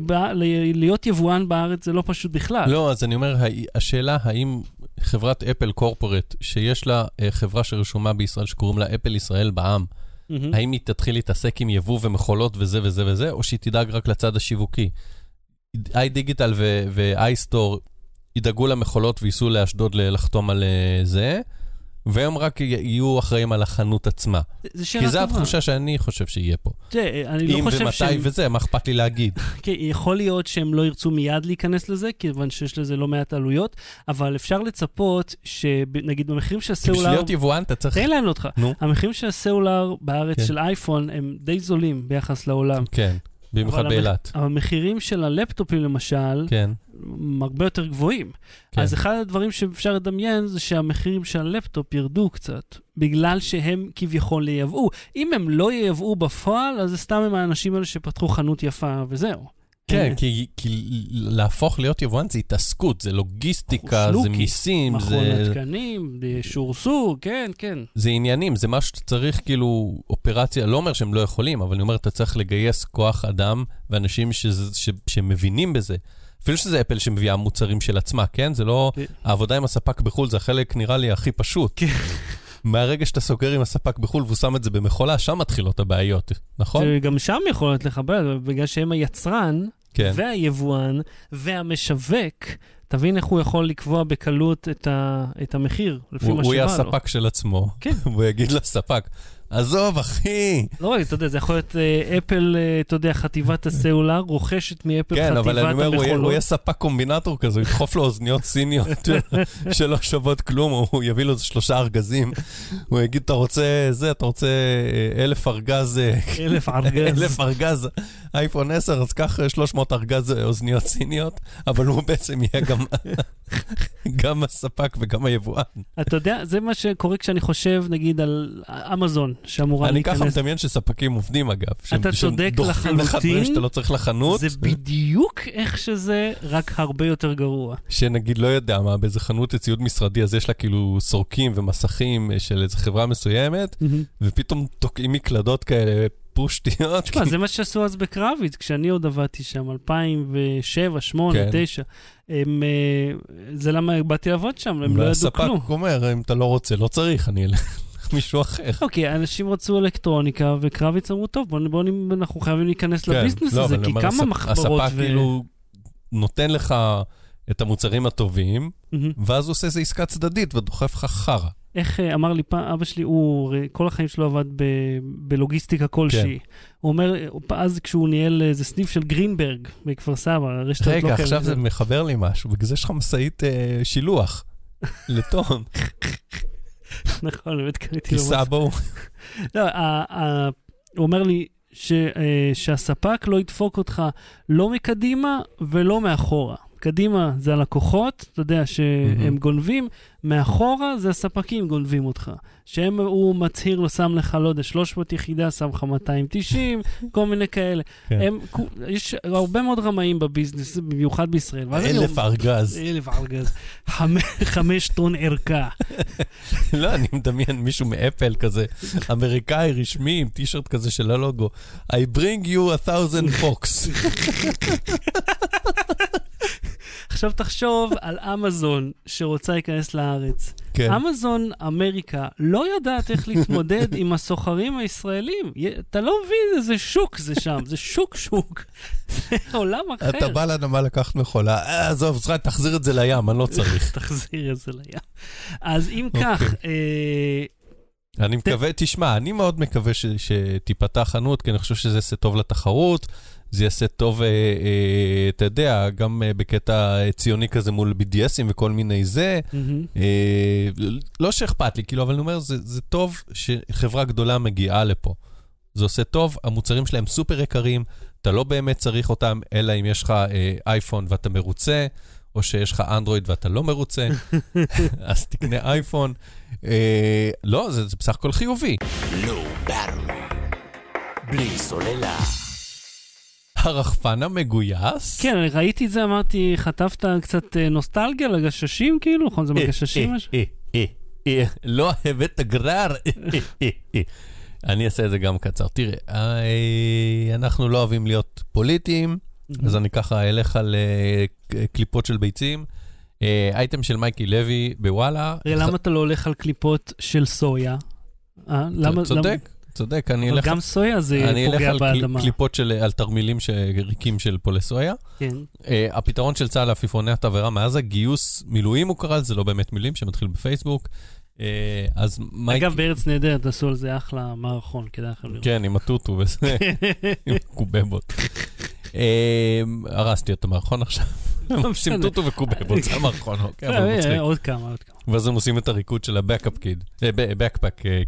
להיות יבואן בארץ זה לא פשוט בכלל. לא, אז אני אומר, השאלה האם חברת אפל קורפורט, שיש לה חברה שרשומה בישראל, שקוראים לה אפל ישראל בעם, האם היא תתחיל להתעסק עם יבוא ומחולות וזה וזה וזה, או שהיא תדאג רק לצד השיווקי? איי-דיגיטל ואיי-סטור ידאגו למחולות וייסו לאשדוד לחתום על זה, והם רק יהיו אחראים על החנות עצמה. כי זו התחושה שאני חושב שיהיה פה. אם ומתי וזה, מה אכפת לי להגיד? יכול להיות שהם לא ירצו מיד להיכנס לזה, כיוון שיש לזה לא מעט עלויות, אבל אפשר לצפות שנגיד במחירים שהסלולר... בשביל להיות יבואן, אתה צריך... תן להם אותך. המחירים שהסלולר בארץ של אייפון הם די זולים ביחס לעולם. כן. במיוחד באילת. המחירים של הלפטופים למשל, הרבה יותר גבוהים. אז אחד הדברים שאפשר לדמיין, זה שהמחירים של הלפטופ ירדו קצת, בגלל שהם כביכול ייבאו. אם הם לא ייבאו בפועל, אז זה סתם הם האנשים האלה שפתחו חנות יפה וזהו. כן, כי להפוך להיות יבואן זה התעסקות, זה לוגיסטיקה, זה מיסים, זה... מכון התקנים, שורסור, כן, כן. זה עניינים, זה משהו שצריך כאילו אופרציה, לא אומר שהם לא יכולים, אבל אני אומר, אתה צריך לגייס כוח אדם ואנשים שמבינים בזה. אפילו שזה אפל שמביאה מוצרים של עצמה, כן? זה לא... העבודה עם הספק בחול, זה החלק נראה לי הכי פשוט. כן. מהרגע שאתה סוגר עם הספק בחול והוא שם את זה במחולה, שם מתחילות הבעיות, נכון? גם שם יכולת לחבר, בגלל שהם היצרן, כן. והיבואן, והמשווק, תבין איך הוא יכול לקבוע בקלות את המחיר, לפי מה שבא לו. הוא יהיה הספק של עצמו, כן. הוא יגיד לספק, עזוב אחי! לא, אתה יודע, זה יכול להיות אפל, אתה יודע, חטיבת הסלולר, רוכשת מאפל חטיבת המכולות. כן, אבל אני אומר, הוא יהיה ספק קומבינטור כזה, הוא ידחוף לו אוזניות סיניות שלא שוות כלום, הוא יביא לו 3 ארגזים, הוא יגיד, אתה רוצה 1,000 ארגז... 1,000 ארגז. 1,000 ארגז, אייפון 10, אז כך 300 ארגז אוזניות סיניות, אבל הוא בעצם יהיה גם הספק וגם היבואן. אתה יודע, זה מה שקורה כשאני חושב, נגיד, על אמזון, שאמורה להיכנס. אני ככה מדמיין שספקים עובדים, אגב. אתה צודק לחלוטין. שאתה לא צריך לחנות. זה בדיוק איך שזה, רק הרבה יותר גרוע. שנגיד, לא יודע מה, באיזה חנות לציוד משרדי, אז יש לה כאילו סורקים ומסכים של איזו חברה מסוימת, ופתאום תוקעים מקלדות כאלה, פושטיות. תשמע, זה מה שעשו אז בקרבית, כשאני עוד עבדתי שם, 2007, 8, 9, זה למה באתי לעבוד שם, הם לא ידעו כלום. הספק אומר, אם אתה לא רוצה, לא צריך, אני אלך. מישהו אחר. אוקיי, אנשים רצו אלקטרוניקה, וקרביץ אמרו, טוב, בואו אנחנו חייבים להיכנס לביזנס הזה, כי כמה מחברות... הספק כאילו נותן לך את המוצרים הטובים, ואז עושה איזו עסקה צדדית, ודוחף לך חרא. איך אמר לי פעם, אבא שלי, הוא כל החיים שלו עבד בלוגיסטיקה כלשהי. הוא אומר, אז כשהוא ניהל איזה סניף של גרינברג, בכפר סבא, רשתות לוקל. רגע, עכשיו זה מחבר לי משהו, בגלל זה יש לך משאית שילוח לטון. נכון, באמת קניתי לו משהו. כי סבא הוא. לא, הוא אומר לי שהספק לא ידפוק אותך לא מקדימה ולא מאחורה. קדימה זה הלקוחות, אתה יודע שהם גונבים, מאחורה זה הספקים גונבים אותך. שהם, הוא מצהיר לו, שם לך, לא יודע, 300 יחידה, שם לך 290, כל מיני כאלה. הם, יש הרבה מאוד רמאים בביזנס, במיוחד בישראל. 1,000 ארגז. 1,000 ארגז. 5 טון ערכה. לא, אני מדמיין מישהו מאפל כזה, אמריקאי רשמי, עם טישרט כזה של הלוגו. I bring you 1,000 fox. עכשיו תחשוב על אמזון שרוצה להיכנס לארץ. אמזון אמריקה לא יודעת איך להתמודד עם הסוחרים הישראלים. אתה לא מבין איזה שוק זה שם, זה שוק. זה עולם אחר. אתה בא לנמל לקחת מכולה, עזוב, תחזיר את זה לים, אני לא צריך. תחזיר את זה לים. אז אם כך... אני מקווה, תשמע, אני מאוד מקווה שתיפתח חנות, כי אני חושב שזה עושה טוב לתחרות, זה יעשה טוב, אתה יודע, גם בקטע ציוני כזה מול BDSים וכל מיני זה. לא שאכפת לי, כאילו, אבל אני אומר, זה טוב שחברה גדולה מגיעה לפה. זה עושה טוב, המוצרים שלהם סופר יקרים, אתה לא באמת צריך אותם, אלא אם יש לך אייפון ואתה מרוצה, או שיש לך אנדרואיד ואתה לא מרוצה, אז תקנה אייפון. לא, זה בסך הכל חיובי. לא ברמה, בלי סוללה. הרחפן המגויס? כן, אני ראיתי את זה, אמרתי, חטפת קצת נוסטלגיה לגששים, כאילו, נכון? זה מגששים? לא אהבת הגרר. אני אעשה את זה גם קצר. תראה, אנחנו לא אוהבים להיות פוליטיים, אז אני ככה אלך על קליפות של ביצים. אייטם של מייקי לוי בוואלה. למה אתה לא הולך על קליפות של סויה? צודק. צודק, אני אלך... גם סויה זה פוגע באדמה. אני אלך על קליפות על תרמילים ריקים של פולי סויה. כן. הפתרון של צה"ל לעפיפוני התבערה מאז הגיוס מילואים הוא קרא, זה לא באמת מילים שמתחיל בפייסבוק. אז אגב, בארץ נהדרת, תעשו על זה אחלה מערכון, כדאי לכם לראות. כן, עם הטוטו וזה, עם קובבות. הרסתי את המערכון עכשיו. הם שימטו אותו וקובב, הוצאה מערכון. עוד כמה, עוד כמה. ואז הם עושים את הריקוד של הבקפק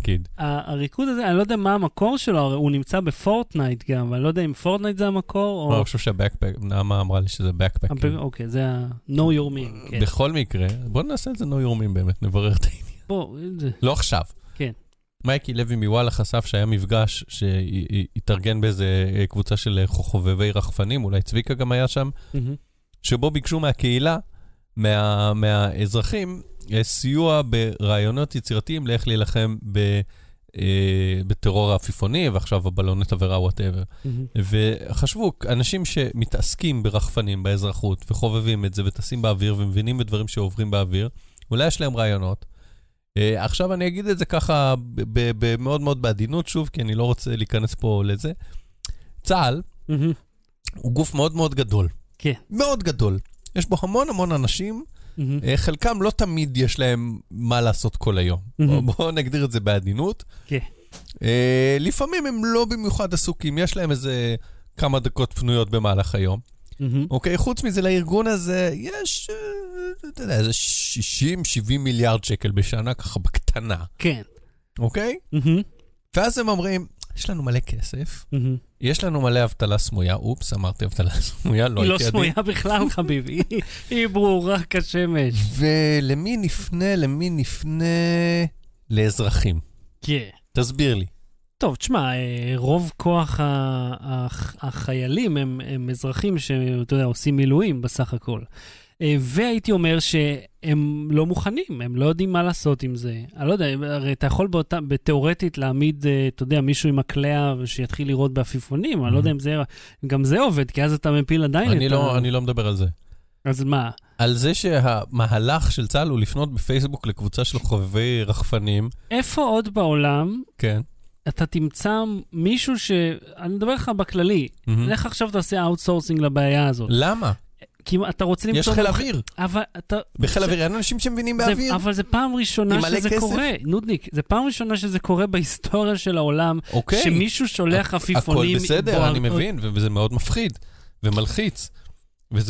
קיד. הריקוד הזה, אני לא יודע מה המקור שלו, הוא נמצא בפורטנייט גם, אבל אני לא יודע אם פורטנייט זה המקור או... אני חושב שהבקפק, נעמה אמרה לי שזה בקפק קיד. אוקיי, זה ה-No Your Meme. בכל מקרה, בואו נעשה את זה No Your Meme באמת, נברר את העניין. לא עכשיו. כן. מייקי לוי מוואלה חשף שהיה מפגש שהתארגן באיזה קבוצה של חובבי רחפנים, אולי צביקה גם היה שם, שבו ביקשו מהקהילה, מהאזרחים, סיוע ברעיונות יצירתיים לאיך להילחם בטרור העפיפוני, ועכשיו הבלונת עבירה whatever. וחשבו, אנשים שמתעסקים ברחפנים, באזרחות, וחובבים את זה, וטסים באוויר, ומבינים בדברים שעוברים באוויר, אולי יש להם רעיונות, עכשיו אני אגיד את זה ככה במאוד מאוד בעדינות שוב, כי אני לא רוצה להיכנס פה לזה. צהל הוא גוף מאוד מאוד גדול. כן. מאוד גדול. יש בו המון המון אנשים, חלקם לא תמיד יש להם מה לעשות כל היום. בואו נגדיר את זה בעדינות. כן. לפעמים הם לא במיוחד עסוקים, יש להם איזה כמה דקות פנויות במהלך היום. אוקיי, חוץ מזה לארגון הזה יש, אתה יודע, איזה 60-70 מיליארד שקל בשנה, ככה בקטנה. כן. אוקיי? ואז הם אומרים, יש לנו מלא כסף, יש לנו מלא אבטלה סמויה, אופס, אמרתי אבטלה סמויה, לא הייתי עדיין. היא לא סמויה בכלל, חביבי, היא ברורה כשמש. ולמי נפנה, לאזרחים. כן. תסביר לי. טוב, תשמע, רוב כוח החיילים הם אזרחים שאתה יודע, עושים מילואים בסך הכל. והייתי אומר שהם לא מוכנים, הם לא יודעים מה לעשות עם זה. אני לא יודע, הרי אתה יכול בתיאורטית להעמיד, אתה יודע, מישהו עם הקלע שיתחיל לראות בעפיפונים, אני לא יודע אם זה, גם זה עובד, כי אז אתה מפיל עדיין. אני לא מדבר על זה. אז מה? על זה שהמהלך של צה"ל הוא לפנות בפייסבוק לקבוצה של חובבי רחפנים. איפה עוד בעולם? כן. אתה תמצא מישהו ש... אני מדבר לך בכללי, לך עכשיו תעשה אאוטסורסינג לבעיה הזאת. למה? כי אתה רוצה למצוא... יש חיל אוויר. בחיל אוויר, אין אנשים שמבינים באוויר. אבל זה פעם ראשונה שזה קורה. נודניק, זה פעם ראשונה שזה קורה בהיסטוריה של העולם, שמישהו שולח עפיפונים... הכל בסדר, אני מבין, וזה מאוד מפחיד ומלחיץ.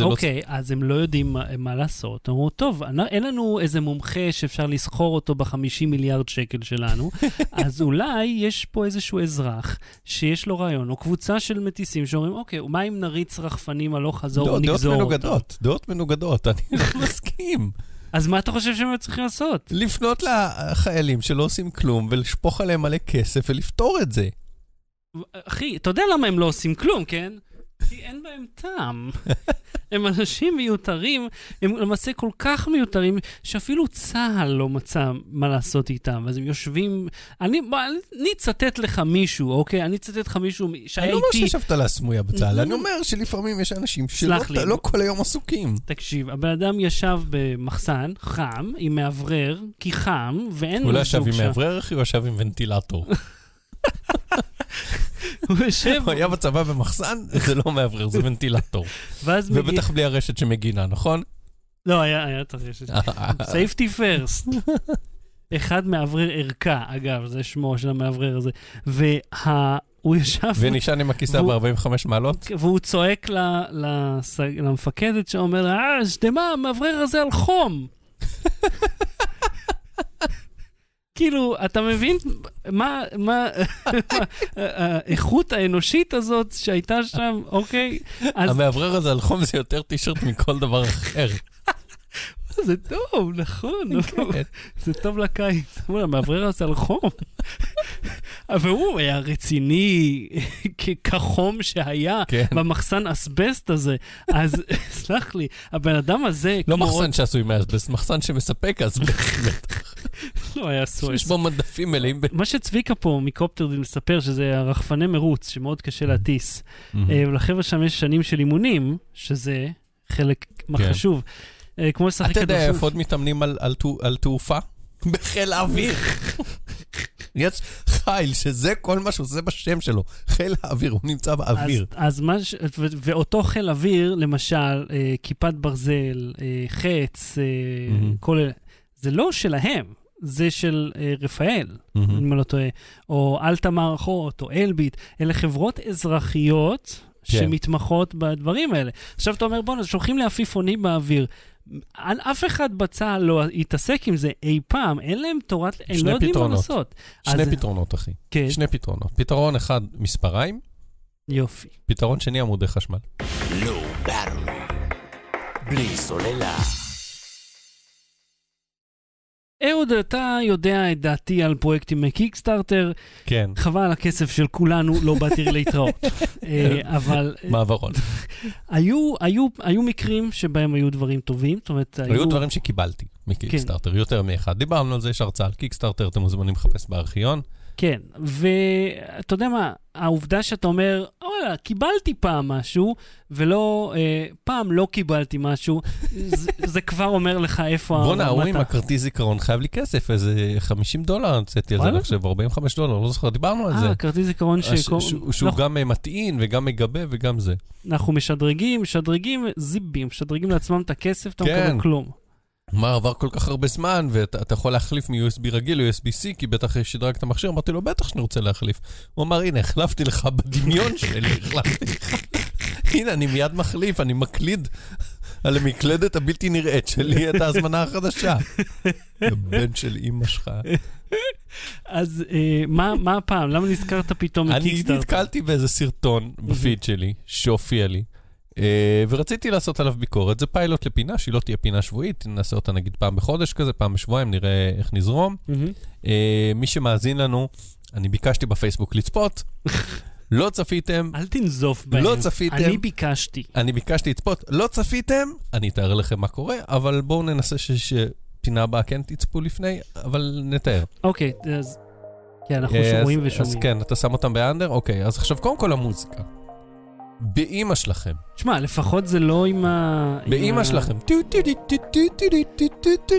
אוקיי, אז הם לא יודעים מה לעשות. אמרו, טוב, אין לנו איזה מומחה שאפשר לסחור אותו ב-50 מיליארד שקל שלנו, אז אולי יש פה איזשהו אזרח שיש לו רעיון, או קבוצה של מטיסים שאומרים, אוקיי, מה אם נריץ רחפנים הלוך חזור או נגזור אותו? דעות מנוגדות, אני לא מסכים. אז מה אתה חושב שהם צריכים לעשות? לפנות לחיילים שלא עושים כלום, ולשפוך עליהם מלא כסף ולפתור את זה. אחי, אתה יודע למה הם לא עושים כלום, כן? כי אין בהם טעם. הם אנשים מיותרים, הם למעשה כל כך מיותרים, שאפילו צהל לא מצא מה לעשות איתם, אז הם יושבים, אני אצטט לך מישהו, אוקיי? אני אצטט לך מישהו שהייתי... אני לא אומר שישבת על הסמויה בצהל, אני אומר שלפעמים יש אנשים שלא כל היום עסוקים. תקשיב, הבן אדם ישב במחסן, חם, עם מאוורר, כי חם, ואין... הוא לא ישב עם מאוורר, הוא ישב עם ונטילטור. הוא היה בצבא במחסן, זה לא מאוורר, זה ונטילטור. ובטח בלי הרשת שמגינה, נכון? לא, היה את הרשת. Safety first. אחד מאוורר ערכה, אגב, זה שמו של המאוורר הזה. והוא ישב... ונשען עם הכיסא ב-45 מעלות. והוא צועק למפקדת שאומר, שדמה, המאוורר הזה על חום. כאילו, אתה מבין מה האיכות האנושית הזאת שהייתה שם, אוקיי? המאוורר הזה על חום זה יותר טישרט מכל דבר אחר. זה טוב, נכון. זה טוב לקיץ. המאוורר הזה על חום. אבל הוא היה רציני כחום שהיה במחסן אסבסט הזה. אז סלח לי, הבן אדם הזה... לא מחסן שעשוי מאסבסט, מחסן שמספק אסבסט. לא היה סויס. יש בו מדפים מלאים. מה שצביקה פה מקופטר מספר שזה הרחפני מרוץ, שמאוד קשה להטיס. ולחבר'ה שם יש שנים של אימונים, שזה חלק חשוב. כמו לשחק... אתה יודע, עוד מתאמנים על תעופה? בחיל האוויר. יש חיל, שזה כל מה שעושה בשם שלו. חיל האוויר, הוא נמצא באוויר. אז מה ש... ואותו חיל אוויר, למשל, כיפת ברזל, חץ, כל אלה. זה לא שלהם, זה של רפאל, אם אני לא טועה, או אלטה מערכות, או אלביט, אלה חברות אזרחיות שמתמחות בדברים האלה. עכשיו אתה אומר, בוא, שולחים לאפיפונים באוויר. אף אחד בצהל לא יתעסק עם זה אי פעם, אין להם תורת, הם לא יודעים מה לעשות. שני פתרונות, אחי. כן. שני פתרונות. פתרון אחד, מספריים. יופי. פתרון שני, עמודי חשמל. לא ברור. בלי סוללה. אהוד, אתה יודע את דעתי על פרויקטים מקיקסטארטר. כן. חבל, הכסף של כולנו לא באתי להתראות. אבל... מעברון. היו מקרים שבהם היו דברים טובים, זאת אומרת... היו דברים שקיבלתי מקיקסטארטר, יותר מאחד. דיברנו על זה, יש הרצאה על קיקסטארטר, אתם מוזמנים לחפש בארכיון. כן, ואתה יודע מה, העובדה שאתה אומר, אולה, קיבלתי פעם משהו, ולא, פעם לא קיבלתי משהו, זה כבר אומר לך איפה... בוא נערו עם הכרטיס זיכרון, חייב לי כסף, איזה $50, צאתי על זה, אני חושב, $45, לא זוכר, דיברנו על זה. הכרטיס זיכרון שהוא גם מטעין, וגם מגבה, וגם זה. אנחנו משדרגים זיבים, משדרגים לעצמם את הכסף, אתה מקבל כלום. מה, עבר כל כך הרבה זמן, ואתה יכול להחליף מ-USB רגיל ל-USB-C, כי בטח שדרגת המכשיר, אמרתי לו, בטח שאני רוצה להחליף. הוא אמר, הנה, החלפתי לך בדמיון שלי, החלפתי לך. הנה, אני מיד מחליף, אני מקליד על המקלדת הבלתי נראית שלי, את ההזמנה החדשה. הבן של אמא שלך. אז מה הפעם? למה נזכרת פתאום מקיקסטארטר? אני נתקלתי באיזה סרטון בפיד שלי, שהופיע לי, ורציתי לעשות עליו ביקורת. זה פיילוט לפינה, שהיא לא תהיה פינה שבועית, נעשה אותה נגיד פעם בחודש כזה, פעם בשבועיים, נראה איך נזרום. מי שמאזין לנו, אני ביקשתי בפייסבוק לצפות, לא צפיתם. אל תנזוף בהם. לא צפיתם. אני ביקשתי לצפות, לא צפיתם, אני אתאר לכם מה קורה, אבל בואו ננסה שפינה הבאה כן תצפו לפני, אבל נתאר. אוקיי, אז כן, אנחנו שומעים ושומעים. אז כן, אתה שם אותם באנדר? אוקיי, אז עכשיו קודם כל המוזיקה. באמא שלכם. תשמע, לפחות זה לא עם ה... באמא שלכם.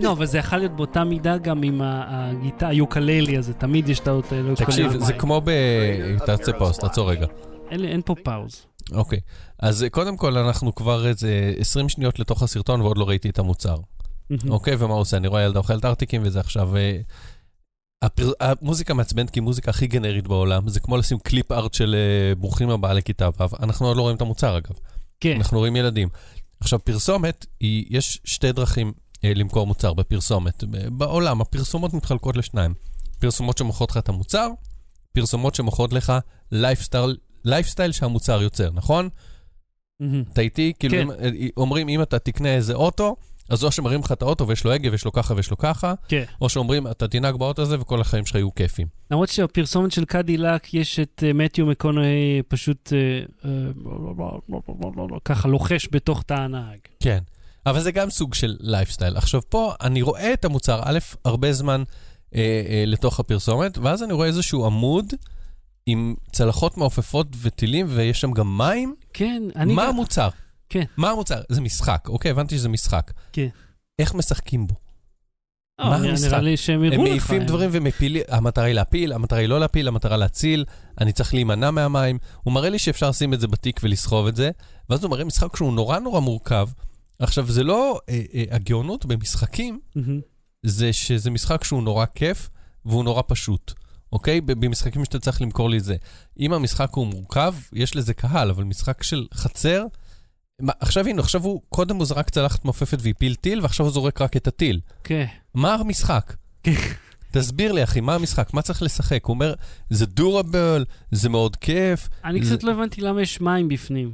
לא, אבל זה יכול להיות באותה מידה גם עם הגיטה היוקללי הזה, תמיד יש את היוקללי. תקשיב, זה כמו ב... תעצה פאוס, תעצור רגע. אין פה פאוז. אוקיי. אז קודם כל אנחנו כבר איזה 20 שניות לתוך הסרטון ועוד לא ראיתי את המוצר. אוקיי, ומה עושה? אני רואה ילדה אוכלת ארטיקים וזה עכשיו... המוזיקה מעצבנת כי היא מוזיקה הכי גנרית בעולם, זה כמו לשים קליפ ארט של ברוכים הבאה לכיתה ואף, אנחנו עוד לא רואים את המוצר אגב, כן. אנחנו רואים ילדים. עכשיו פרסומת, יש שתי דרכים למכור מוצר בפרסומת, בעולם הפרסומות מתחלקות לשניים, פרסומות שמוכרות לך את המוצר, פרסומות שמוכרות לך לייפסטייל שהמוצר יוצר, נכון? אתה איתי, כאילו כן. אומרים אם אתה תקנה איזה אוטו, אז או שמראים לך את האוטו ויש לו הגה ויש לו ככה ויש לו ככה, כן. או שאומרים, אתה תנהג באוטו הזה וכל החיים שלך יהיו כיפים. למרות שהפרסומת של קדילק יש את מתיו מקונאי פשוט ככה לוחש בתוך תא הנהג. כן, אבל זה גם סוג של לייפסטייל. עכשיו פה אני רואה את המוצר א' הרבה זמן לתוך הפרסומת, ואז אני רואה איזשהו עמוד עם צלחות מעופפות וטילים ויש שם גם מים. כן. מה המוצר? כן. מה המוצר? זה משחק, אוקיי, הבנתי שזה משחק. כן. איך משחקים בו? מה המשחק? נראה לי שהם יראו לך. הם מעיפים דברים ומפילים, המטרה היא להפיל, המטרה היא לא להפיל, המטרה להציל, אני צריך להימנע מהמים, הוא מראה לי שאפשר לשים את זה בתיק ולסחוב את זה, ואז הוא מראה משחק שהוא נורא נורא מורכב, עכשיו זה לא, הגאונות במשחקים, זה שזה משחק שהוא נורא כיף, והוא נורא פשוט. אוקיי? במשחקים שאתה צריך למכור לי זה. אם המשחק הוא מורכב, יש לזה קהל, אבל משחק של חצר, עכשיו הנה, עכשיו הוא, קודם הוא זרק צלחת מופפת והפיל טיל, ועכשיו הוא זורק רק את הטיל. כן. מה המשחק? כן. תסביר לי, אחי, מה המשחק? מה צריך לשחק? הוא אומר, זה דורבל, זה מאוד כיף. אני קצת לא הבנתי למה יש מים בפנים.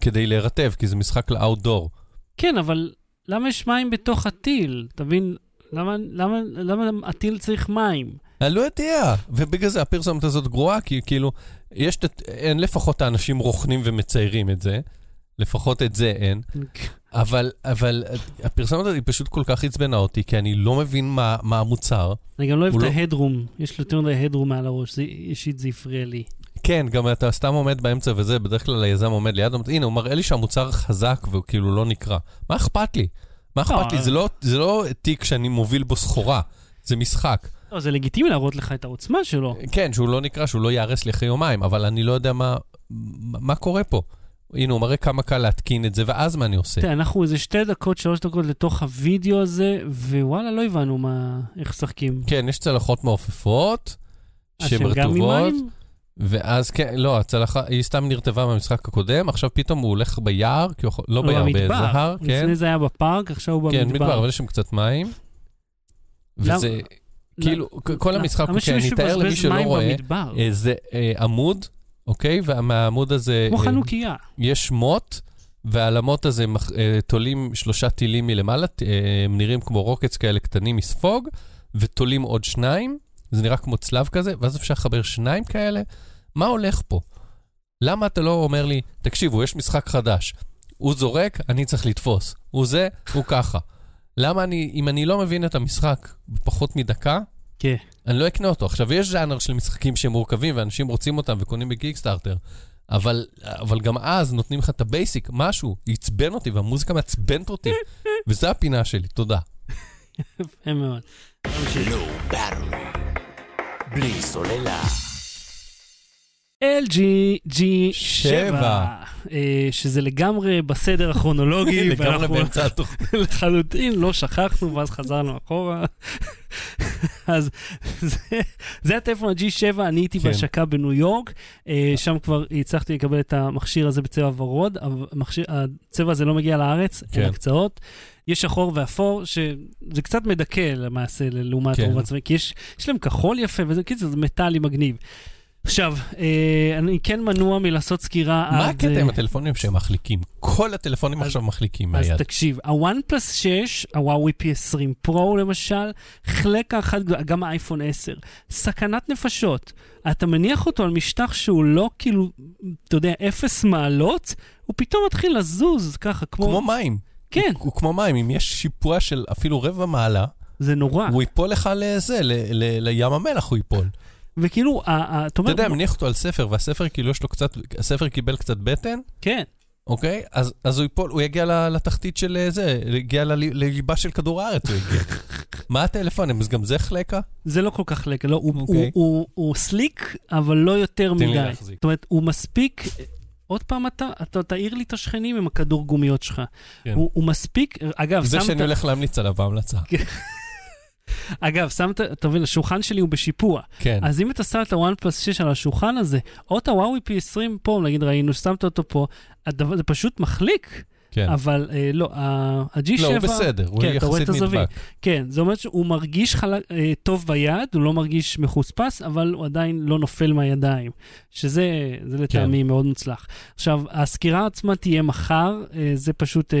כדי להירטב, כי זה משחק לאוטדור. כן, אבל למה יש מים בתוך הטיל? תבין, למה הטיל צריך מים? אני לא יודע. ובגלל זה הפרסומת הזאת גרועה, כי כאילו, יש, אין לפחות האנשים רוכנים ומציירים את זה. לפחות את זה אין, אבל הפרסומת היא פשוט כל כך הצבנה אותי, כי אני לא מבין מה המוצר. אני גם לא אוהב את ההדרום, יש לו יותר ההדרום מעל הראש, אישית זה יפריע לי. כן, גם אתה סתם עומד באמצע וזה, בדרך כלל היזם עומד ליד, הנה, הוא מראה לי שהמוצר חזק והוא כאילו לא נקרא. מה אכפת לי? מה אכפת לי? זה לא תיק שאני מוביל בו סחורה, זה משחק. לא, זה לגיטימי להראות לך את העוצמה שלו. כן, שהוא לא נקרא, שהוא לא יערס לי אחרי יומיים, אבל אני לא יודע מה קורה פה. הנה, הוא מראה כמה קל להתקין את זה, ואז מה אני עושה? תראה, אנחנו איזה 2 דקות, 3 דקות לתוך הוידאו הזה, ווואלה, לא הבנו איך שחקים. כן, יש צלחות מעופפות, שמרטובות, ואז כן, לא, הצלחה, היא סתם נרטבה מהמשחק הקודם, עכשיו פתאום הוא הולך ביער, לא ביער, בזהר, כן. לפני זה היה בפארק, עכשיו הוא במדבר. כן, מדבר, אבל יש שם קצת מים. וזה, כאילו, כל המשחק, אני אתאר למי שלא רואה, זה עמוד, אוקיי? ומהעמוד הזה... כמו חנוכיה. יש שמות, ועל המוט הזה תולים 3 טילים מלמעלה, הם נראים כמו רוקץ כאלה קטנים מספוג, ותולים עוד 2, זה נראה כמו צלב כזה, ואז אפשר לחבר 2 כאלה. מה הולך פה? למה אתה לא אומר לי, תקשיבו, יש משחק חדש. הוא זורק, אני צריך לתפוס. הוא זה, הוא ככה. למה אני, אם אני לא מבין את המשחק בפחות מדקה, אני לא אקנה אותו. עכשיו, יש ז'אנר של משחקים שהם מורכבים, ואנשים רוצים אותם וקונים בקיקסטארטר. אבל גם אז נותנים לך את הבייסיק, משהו, יצבן אותי, והמוזיקה מעצבנת אותי. וזו הפינה שלי, תודה. יפה מאוד. בלי סוללה. LG G7, שזה לגמרי בסדר הכרונולוגי. לגמרי באמצע התוכנית. לחלוטין, לא שכחנו, ואז חזרנו אחורה. אז זה הטלפון ה-G7, אני הייתי בהשקה בניו יורק, שם כבר הצלחתי לקבל את המכשיר הזה בצבע ורוד, הצבע הזה לא מגיע לארץ, אין הקצאות. יש שחור ואפור, שזה קצת מדכא למעשה, לעומת רוב עצמי, כי יש להם כחול יפה, וזה מטאלי מגניב. עכשיו, אני כן מנוע מלעשות סקירה מה עד... מה הקטע עם הטלפונים שהם מחליקים? כל הטלפונים אז, עכשיו מחליקים אז מהיד. אז תקשיב, ה-OnePlus 6, ה-Huawei P20 Pro למשל, חלק האחד, גם האייפון 10, סכנת נפשות. אתה מניח אותו על משטח שהוא לא כאילו, אתה יודע, 0 מעלות, הוא פתאום מתחיל לזוז ככה, כמו מים. כן. הוא כמו מים, אם יש שיפוע של אפילו 0.25 מעלה, זה נורא. הוא ייפול לך לזה, לים המלח הוא ייפול. וכאילו, אתה יודע, מניח אותו על ספר, והספר כאילו יש לו קצת, הספר קיבל קצת בטן. כן. אוקיי? אז הוא ייפול, הוא יגיע לתחתית של זה, יגיע לליבה של כדור הארץ, הוא יגיע. מה הטלפון? אז גם זה חלקה? זה לא כל כך חלקה, לא, הוא סליק, אבל לא יותר מדי. תן לי להחזיק. זאת אומרת, הוא מספיק... עוד פעם אתה תאיר לי את השכנים עם הכדור גומיות שלך. הוא מספיק... אגב, זה שאני הולך להמליץ עליו בהמלצה. אגב, שמת, אתה מבין, השולחן שלי הוא בשיפוע. כן. אז אם אתה שם את ה-OnePlus 6 על השולחן הזה, או את ה-Huawei P20 פה, נגיד ראינו, ששמת אותו פה, זה פשוט מחליק. כן. אבל לא, ה-G7... לא, הוא בסדר, הוא יחסית נדבק. כן, זאת אומרת שהוא מרגיש טוב ביד, הוא לא מרגיש מחוספס, אבל הוא עדיין לא נופל מהידיים, שזה לטעמי מאוד מוצלח. עכשיו, הסקירה עצמה תהיה מחר, זה פשוט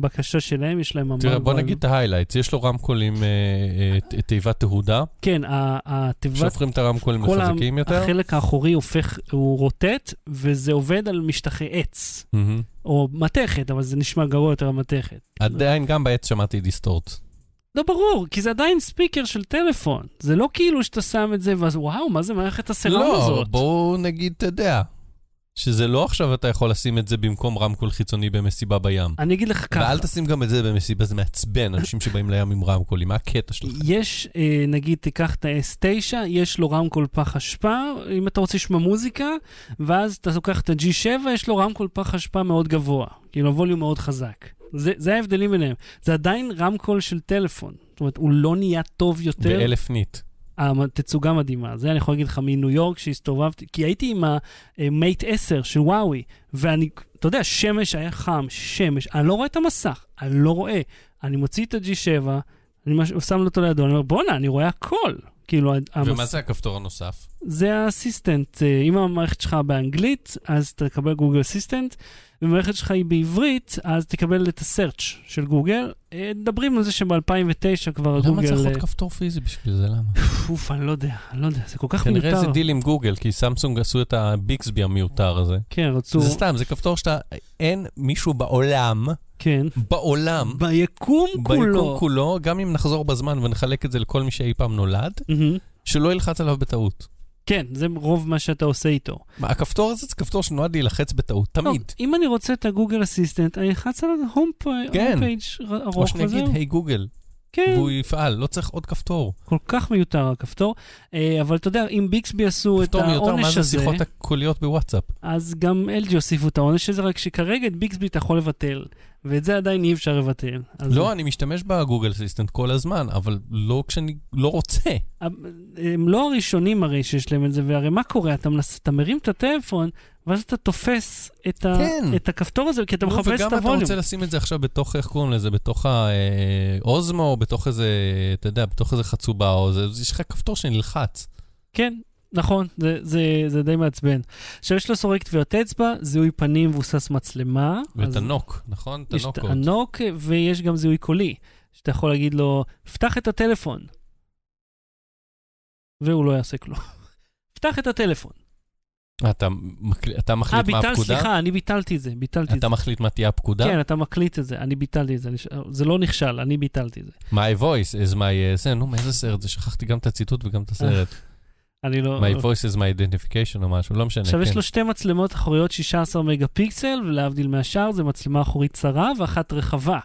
בקשה שלהם, יש להם... תראה, בוא נגיד את ההיילייטס, יש לו רמקול עם תיבת תהודה. כן, התיבת... שופכים את הרמקולים לחזקים יותר. החלק האחורי הופך, הוא רוטט, וזה עובד על משטחי עץ. או מתכת, אבל זה נשמע גרוע יותר המתכת. עדיין גם בעץ שמעתי דיסטורט. לא ברור, כי זה עדיין ספיקר של טלפון. זה לא כאילו שאתה שם את זה, ואז וואו, מה זה מערכת הסלון הזאת? לא, בואו נגיד, אתה יודע, שזה לא עכשיו אתה יכול לשים את זה במקום רמקול חיצוני במסיבה בים. אני אגיד לך ככה. ואל תשים גם את זה במסיבה, זה מעצבן, אנשים שבאים לים עם רמקול, עם הקטע שלך. יש, נגיד, תיקח את ה-S9, יש לו רמקול פח אשפה, אם אתה רוצה לשמוע מוזיקה, ואז אתה לוקח את ה-G7, יש לו רמקול פח אשפה מאוד גבוה, כאילו הווליום מאוד חזק. זה ההבדלים ביניהם. זה עדיין רמקול של טלפון, זאת אומרת, הוא לא נהיה טוב יותר. באלף נית. התצוגה מדהימה, זה אני יכול להגיד לך מניו יורק שהסתובבתי, כי הייתי עם המייט 10 של וואוי, ואני, אתה יודע, שמש היה חם, שמש, אני לא רואה את המסך, אני לא רואה, אני מוציא את ה-G7, אני שם לו אותו לידו, אני אומר, בונה, אני רואה הכל. כאילו, ומה זה הכפתור הנוסף? זה האסיסטנט, אם המערכת שלך באנגלית, אז תקבל גוגל אסיסטנט, ומערכת שלך היא בעברית, אז תקבל את הסרצ' של גוגל. מדברים על זה שב-2009 כבר גוגל... למה צריך עוד כפתור פיזי בשביל זה? למה? אוף, אני לא יודע, זה כל כך מיותר. כנראה זה דיל עם גוגל, כי סמסונג עשו את הביקסבי המיותר הזה. כן, רצו... זה סתם, זה כפתור שאתה... אין מישהו בעולם... כן. בעולם. ביקום כולו. ביקום כולו, גם אם נחזור בזמן ונחלק את זה לכל מי שאי פעם נולד, שלא ילחץ עליו בטעות. כן, זה רוב מה שאתה עושה איתו. הכפתור הזה זה כפתור שנועד להילחץ בטעות, תמיד. אם אני רוצה את הגוגל אסיסטנט, אני אלחץ על ההום פייג' ארוך הזה. או שנגיד, היי גוגל. והוא יפעל, לא צריך עוד כפתור. כל כך מיותר הכפתור, אבל אתה יודע, אם ביקסבי עשו את העונש הזה... כפתור מיותר מה זה שיחות הקוליות בוואטסאפ. אז גם LG הוסיפו את העונש הזה, רק שכרגע את ביקסבי אתה יכול לבטל, ואת זה עדיין אי אפשר לבטל. לא, אני משתמש בגוגל אסיסטנט כל הזמן, אבל לא כשאני לא רוצה. הם לא הראשונים הרי שיש להם את זה, והרי מה קורה? אתה מרים את הטלפון, ואז אתה תופס את הכפתור הזה, כי אתה מחפש את הווליום. וגם אתה רוצה לשים את זה עכשיו בתוך, איך קוראים לזה, בתוך האוזמו, או בתוך איזה, אתה יודע, בתוך איזה חצובה, או יש לך כפתור שנלחץ. כן, נכון, זה די מעצבן. עכשיו יש לו סורק טביעות אצבע, זיהוי פנים מבוסס מצלמה. ואת הנוק, נכון? יש את הנוק, ויש גם זיהוי קולי, שאתה יכול להגיד לו, פתח את הטלפון. והוא לא יעשה כלום. פתח את הטלפון. אתה מחליט מה הפקודה? סליחה, אני ביטלתי את זה. אתה מחליט מה תהיה הפקודה? כן, אתה מקליט את זה, אני ביטלתי את זה. זה לא נכשל, אני ביטלתי את זה. My voice is my... זה, נו, מאיזה סרט זה? שכחתי גם את הציטוט וגם את הסרט. אני לא... My voice is my identification או משהו, לא משנה. עכשיו יש לו שתי מצלמות אחוריות 16 מגה פיקסל, ולהבדיל מהשאר, זה מצלמה אחורית צרה ואחת רחבה.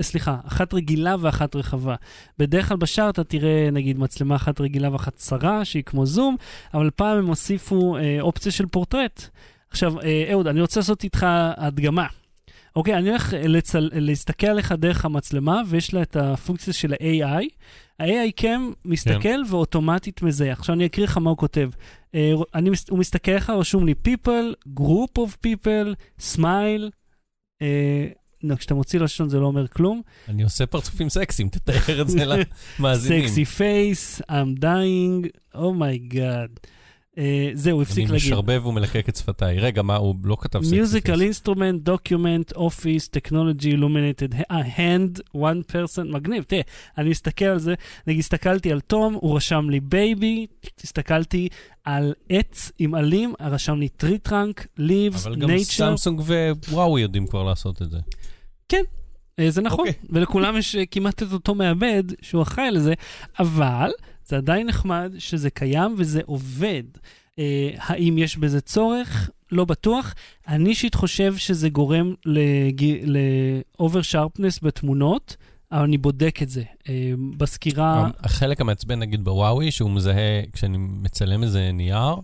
סליחה, אחת רגילה ואחת רחבה. בדרך כלל בשאר אתה תראה, נגיד, מצלמה אחת רגילה ואחת צרה, שהיא כמו זום, אבל פעם הם הוסיפו אופציה של פורטרט. עכשיו, אהוד, אני רוצה לעשות איתך הדגמה. אוקיי, אני הולך להסתכל עליך דרך המצלמה, ויש לה את הפונקציה של ה-AI. ה-AI קם, מסתכל ואוטומטית מזהה. עכשיו אני אקריא לך מה הוא כותב. הוא מסתכל לך, רשום לי people, group of people, smile, כשאתה מוציא לשון זה לא אומר כלום. אני עושה פרצופים סקסיים, תתאר את זה למאזינים. סקסי פייס, I'm dying, oh my god. זהו, הפסיק להגיד. אני משרבב ומלקק את שפתיי. רגע, מה, הוא לא כתב סקסי פייס. Musical instrument, document, office, technology, illuminated, a hand, one person, מגניב. תראה, אני מסתכל על זה, נגיד, הסתכלתי על תום, הוא רשם לי בייבי, הסתכלתי על עץ עם עלים, הרשם לי טרי טרנק, ליבס, נייצ'ר. אבל גם סמסונג ווואו יודעים כבר לעשות את זה. כן, זה נכון, ולכולם יש כמעט את אותו מעבד שהוא אחראי לזה, אבל זה עדיין נחמד שזה קיים וזה עובד. האם יש בזה צורך? לא בטוח. אני אישית חושב שזה גורם לאובר שרפנס בתמונות, אבל אני בודק את זה. בסקירה... החלק המצבן נגיד בוואוי, שהוא מזהה כשאני מצלם איזה נייר,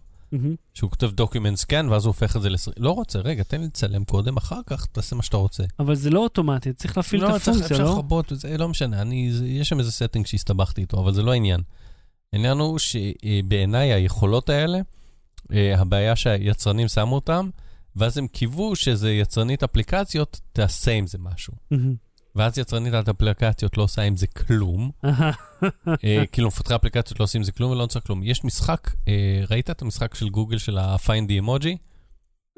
שהוא כותב document scan, ואז הוא הופך את זה ל... לא רוצה, רגע, תן לי לצלם קודם, אחר כך תעשה מה שאתה רוצה. אבל זה לא אוטומטי, צריך להפעיל את הפונקציה, לא? לא, אפשר לחבות, זה לא משנה, יש שם איזה setting שהסתבכתי איתו, אבל זה לא העניין. העניין הוא שבעיניי היכולות האלה, הבעיה שהיצרנים שמו אותם, ואז הם קיוו שזה יצרנית אפליקציות, תעשה עם זה משהו. ואז יצרנית האפליקציות לא עושה עם זה כלום. כאילו, מפתחי האפליקציות לא עושים עם זה כלום ולא עושה כלום. יש משחק, ראית את המשחק של גוגל של ה-Find the Emoji?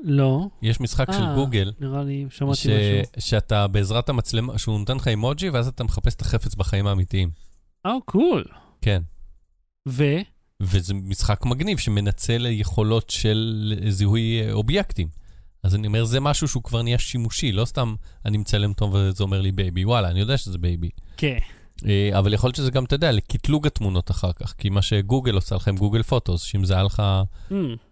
לא. יש משחק של גוגל. נראה לי, שמעתי משהו. שאתה בעזרת המצלמה, שהוא נותן לך אמוג'י, ואז אתה מחפש את החפץ בחיים האמיתיים. קול. כן. וזה משחק מגניב שמנצל יכולות של זיהוי אובייקטים. אז אני אומר, זה משהו שהוא כבר נהיה שימושי, לא סתם אני מצלם טוב וזה אומר לי בייבי, וואלה, אני יודע שזה בייבי. כן. אבל יכול להיות שזה גם, אתה יודע, לקטלוג התמונות אחר כך, כי מה שגוגל עושה לכם, גוגל פוטוס, שמזהה לך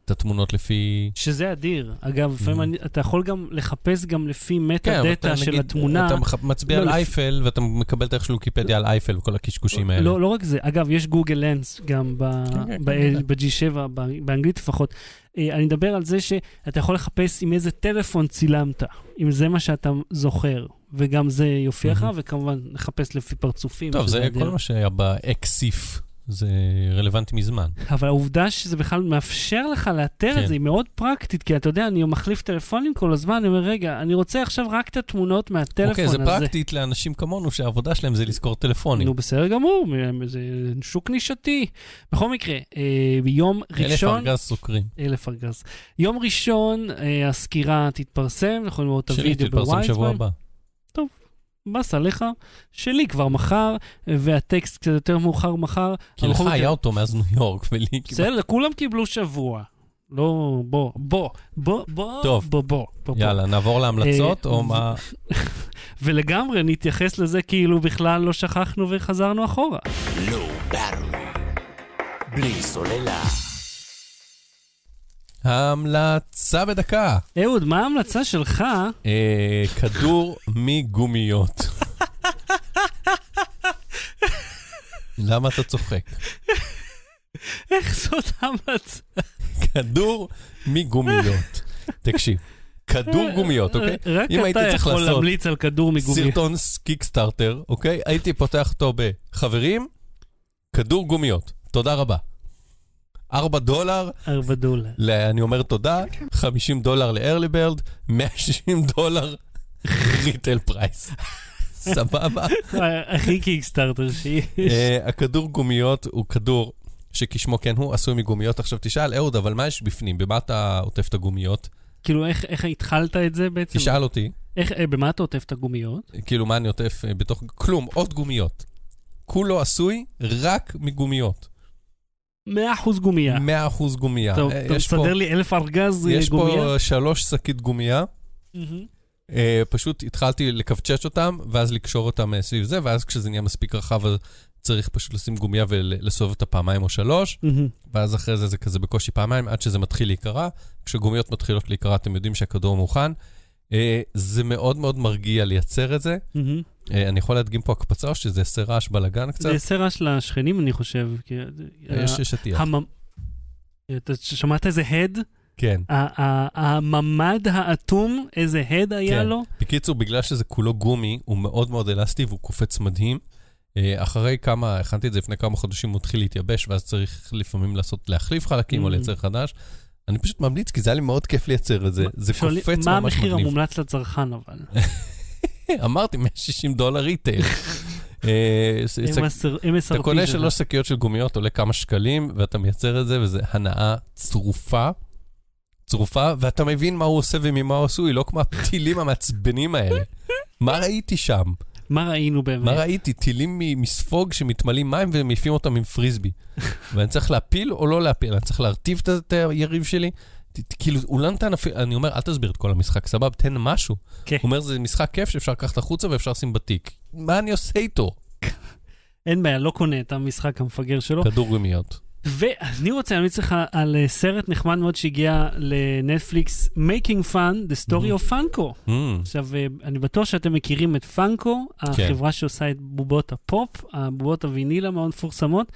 את התמונות לפי... שזה אדיר. אגב, לפעמים אתה יכול גם לחפש גם לפי מטה דאטה של התמונה. אתה מצביע על אייפל, ואתה מקבל דרך של ויקיפדיה על אייפל וכל הקשקושים האלה. לא רק זה. אגב, יש גוגל לנס גם ב-G7, באנגלית לפחות. אני מדבר על זה שאתה יכול לחפש עם איזה טלפון צילמת, אם זה מה שאתה זוכר, וגם זה יופיע לך, וכמובן לחפש לפי פרצופים. טוב, זה כל מה שהיה באקסיף, זה רלוונטי מזמן. אבל העובדה שזה בכלל מאפשר לך לאתר את זה, היא מאוד פרקטית, כי אתה יודע, אני מחליף טלפונים כל הזמן, אני אומר, רגע, אני רוצה עכשיו רק את התמונות מהטלפון הזה. אוקיי, זה פרקטית לאנשים כמונו, שהעבודה שלהם זה לזכור טלפונים. נו, בסדר גמור, זה שוק נישתי. בכל מקרה, ביום ראשון... 1,000 ארגז סוכרים. 1,000 ארגז. יום ראשון, הסקירה תתפרסם, אנחנו יכולים לראות את הוידאו בווייזמן. טוב, מס עליך, שלי כבר מחר, והטקסט קצת יותר מאוחר מחר. כי לך היה אותו מאז ניו יורק, ולי... בסדר, כולם קיבלו שבוע. לא, בוא. יאללה, נעבור להמלצות, או מה... ולגמרי נתייחס לזה כאילו בכלל לא שכחנו וחזרנו אחורה. לא ברור, בלי סוללה. המלצה בדקה. אהוד, מה ההמלצה שלך? כדור מגומיות. למה אתה צוחק? איך זאת המצאה? כדור מגומיות. תקשיב, כדור גומיות, אוקיי? רק אתה יכול להמליץ על כדור מגומיות. סרטון קיקסטארטר, אוקיי? הייתי פותח אותו בחברים, כדור גומיות. תודה רבה. $4. $4. אני אומר תודה, $50 ל-Early Bird, $160 ריטל פרייס. סבבה. הכי קיקסטארטר שיש. הכדור גומיות הוא כדור שכשמו כן הוא, עשוי מגומיות. עכשיו תשאל, אהוד, אבל מה יש בפנים? במה אתה עוטף את הגומיות? כאילו, איך התחלת את זה בעצם? תשאל אותי. במה אתה עוטף את הגומיות? כאילו, מה אני עוטף בתוך... כלום, עוד גומיות. כולו עשוי רק מגומיות. 100% גומיה. 100% גומיה. אתה מסדר לי 1,000 ארגז גומיה? יש פה 3 שקית גומיה. פשוט התחלתי לקבצ'ש אותם, ואז לקשור אותם סביב זה, ואז כשזה נהיה מספיק רחב, אז צריך פשוט לשים גומיה ולסובב אותה פעמיים או 3, ואז אחרי זה זה כזה בקושי פעמיים, עד שזה מתחיל להיקרא. כשגומיות מתחילות להיקרא, אתם יודעים שהכדור מוכן. זה מאוד מאוד מרגיע לייצר את זה. אני יכול להדגים פה הקפצה, או שזה עשה רעש בלגן קצת? זה עשה רעש לשכנים, אני חושב. יש שטיח. שמעת איזה הד? כן. הממד האטום, איזה הד היה לו? בקיצור, בגלל שזה כולו גומי, הוא מאוד מאוד אלסטי, והוא קופץ מדהים. אחרי כמה, הכנתי את זה לפני כמה חודשים, הוא התחיל להתייבש, ואז צריך לפעמים להחליף חלקים, או לייצר חדש. אני פשוט ממליץ, כי זה היה לי מאוד כיף לייצר את זה. זה קופץ ממש מגניב. מה המחיר המומלץ לצרכן, אבל? אמרתי, $160 ריטל. אתה קונה 3 שקיות של גומיות, עולה כמה שקלים, ואתה מייצר את זה, וזה הנאה צרופה. צרופה, ואתה מבין מה הוא עושה וממה הוא עשוי, לא כמו הטילים המצבנים האלה. מה ראיתי שם? מה ראינו באמת? מה ראיתי? טילים מספוג שמתמלאים מים ומעיפים אותם עם פריסבי. ואני צריך להפיל או לא להפיל? אני צריך להרטיב את היריב שלי? כאילו, אולי נתן, אני אומר, אל תסביר את כל המשחק, סבב, תן משהו. הוא אומר, זה משחק כיף שאפשר לקחת החוצה ואפשר לשים בתיק. מה אני עושה איתו? אין בעיה, לא קונה את המשחק המפגר שלו. כדור גומיות. ואני רוצה להמיץ לך על סרט נחמד מאוד שהגיע לנטפליקס, Making Fun: The Story of Funko. עכשיו, אני בטוח שאתם מכירים את פאנקו, החברה שעושה את בובות הפופ, הבובות הווינילה מאוד מפורסמות,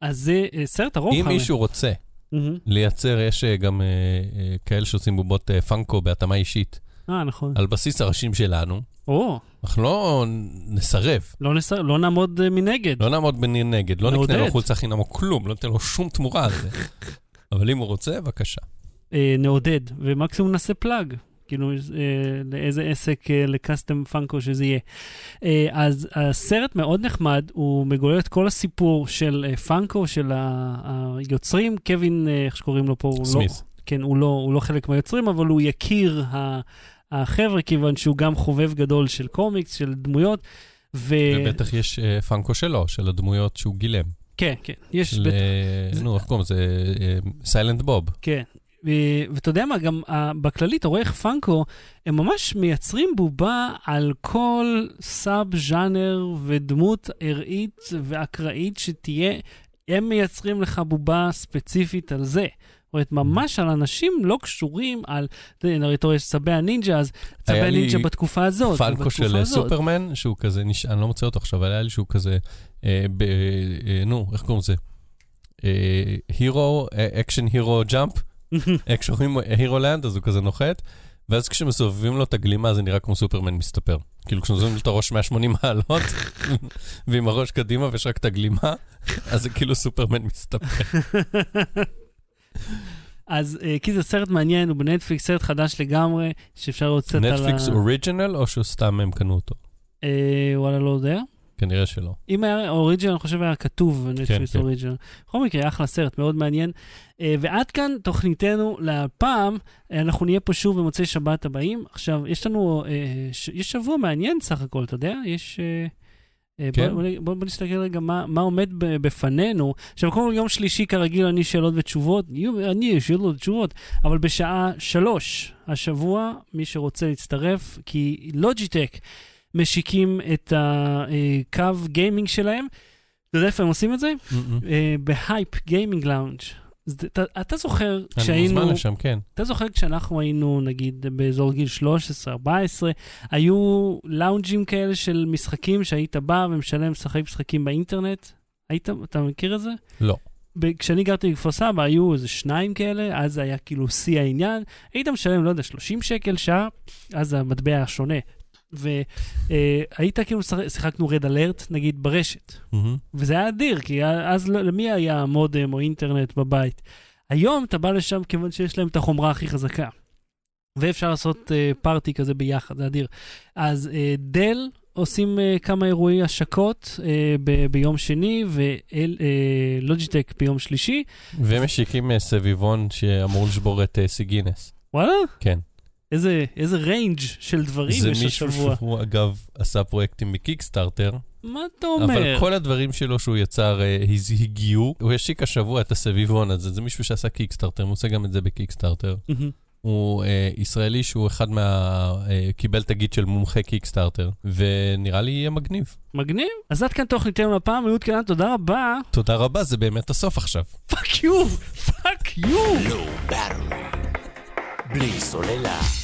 אז זה סרט ארוך. אם מישהו רוצה לייצר, יש גם כאלה שעושים בובות פאנקו בהתאמה אישית. נכון. על בסיס הראשים שלנו. אנחנו לא נסרב. לא נעמוד מנגד. לא נעמוד מנגד. לא נקנה לו חולצה חינם או כלום. לא נתן לו שום תמורה על זה. אבל אם הוא רוצה, בבקשה. נעודד. ומקסימום נעשה פלאג. כאילו, לאיזה עסק לקסטם פאנקו שזה יהיה. אז הסרט מאוד נחמד, הוא מגולל את כל הסיפור של פאנקו, של היוצרים, קווין, איך שקוראים לו פה, סמיס. כן, הוא לא חלק מהיוצרים, אבל הוא יקיר החבר'ה, כיוון שהוא גם חובב גדול של קומיקס, של דמויות. ובטח יש פאנקו שלו, של הדמויות שהוא גילם. כן, כן. יש בטח. נו, איך קוראים, זה סיילנט בוב. כן. ואתה יודע מה, גם בכללית, עורך פאנקו, הם ממש מייצרים בובה על כל סאב ז'אנר ודמות עראית ואקראית שתהיה, הם מייצרים לך בובה ספציפית על זה. זאת אומרת, ממש על אנשים לא קשורים על, נריטוריה של צבי הנינג'ה, אז צבי הנינג'ה בתקופה הזאת. פאנקו של סופרמן, שהוא כזה, אני לא מוצא אותו עכשיו, היה לי שהוא כזה, נו, איך קוראים זה? הירו, אקשן הירו ג'אמפ, כשאומרים הירולנד, אז הוא כזה נוחת, ואז כשמסובבים לו את הגלימה, זה נראה כמו סופרמן מסתפר. כאילו כשמסובבים לו את הראש 180 מעלות, ועם הראש קדימה ויש רק את הגלימה, אז זה כאילו סופרמן מסתפר. אז כי זה סרט מעניין, הוא בנטפליקס, סרט חדש לגמרי, שאפשר לוצאת על ה... נטפליקס אוריג'ינל, או שסתם הם קנו אותו? וואלה, לא יודע. כנראה שלא. אם היה אוריג'ינל, אני חושב היה כתוב נטפליקס אוריג'ינל. בכל מקרה, אחלה סרט, מאוד מעניין. ועד כאן תוכניתנו לפעם, אנחנו נהיה פה שוב במוצאי שבת הבאים. עכשיו, יש לנו, יש שבוע מעניין סך הכל, אתה יודע? יש... בוא נסתכל רגע מה עומד בפנינו. עכשיו, כל יום שלישי כרגיל אני שאלות ותשובות, אבל בשעה 3 השבוע, מי שרוצה להצטרף, כי לוג'יטק משיקים את הקו גיימינג שלהם. אתה יודע איפה הם עושים את זה? בהייפ גיימינג לאונג'. אתה זוכר כשאנחנו היינו נגיד באזור גיל 13-14 היו לאונג'ים כאלה של משחקים שהיית בא ומשלם שחקים באינטרנט אתה מכיר את זה? לא. כשאני גרתי בכפר סבא, היו איזה שניים כאלה, אז היה כאילו שיא העניין, היית משלם, לא יודע, 30 שקל שעה, אז המטבע שונה. והיית כאילו, שיחקנו רד אלרט, נגיד, ברשת. וזה היה אדיר, כי אז למי היה מודם או אינטרנט בבית? היום אתה בא לשם כיוון שיש להם את החומרה הכי חזקה. ואפשר לעשות פארטי כזה ביחד, זה אדיר. אז דל עושים כמה אירועי השקות ביום שני, ולוג'יטק ביום שלישי. ומשיקים סביבון שאמור לשבור את סיגינס. וואלה? כן. איזה ריינג' של דברים יש השבוע. זה מישהו שהוא אגב עשה פרויקטים מקיקסטארטר. מה אתה אומר? אבל כל הדברים שלו שהוא יצר הגיעו. הוא ישיק השבוע את הסביבון הזה. זה מישהו שעשה קיקסטארטר, הוא עושה גם את זה בקיקסטארטר. הוא ישראלי שהוא אחד קיבל תגיד של מומחי קיקסטארטר, ונראה לי יהיה מגניב. מגניב? אז עד כאן תוכניתנו לפעם, אהוד קינן, תודה רבה. תודה רבה, זה באמת הסוף עכשיו. פאק יו! פאק יו! בלי סוללה.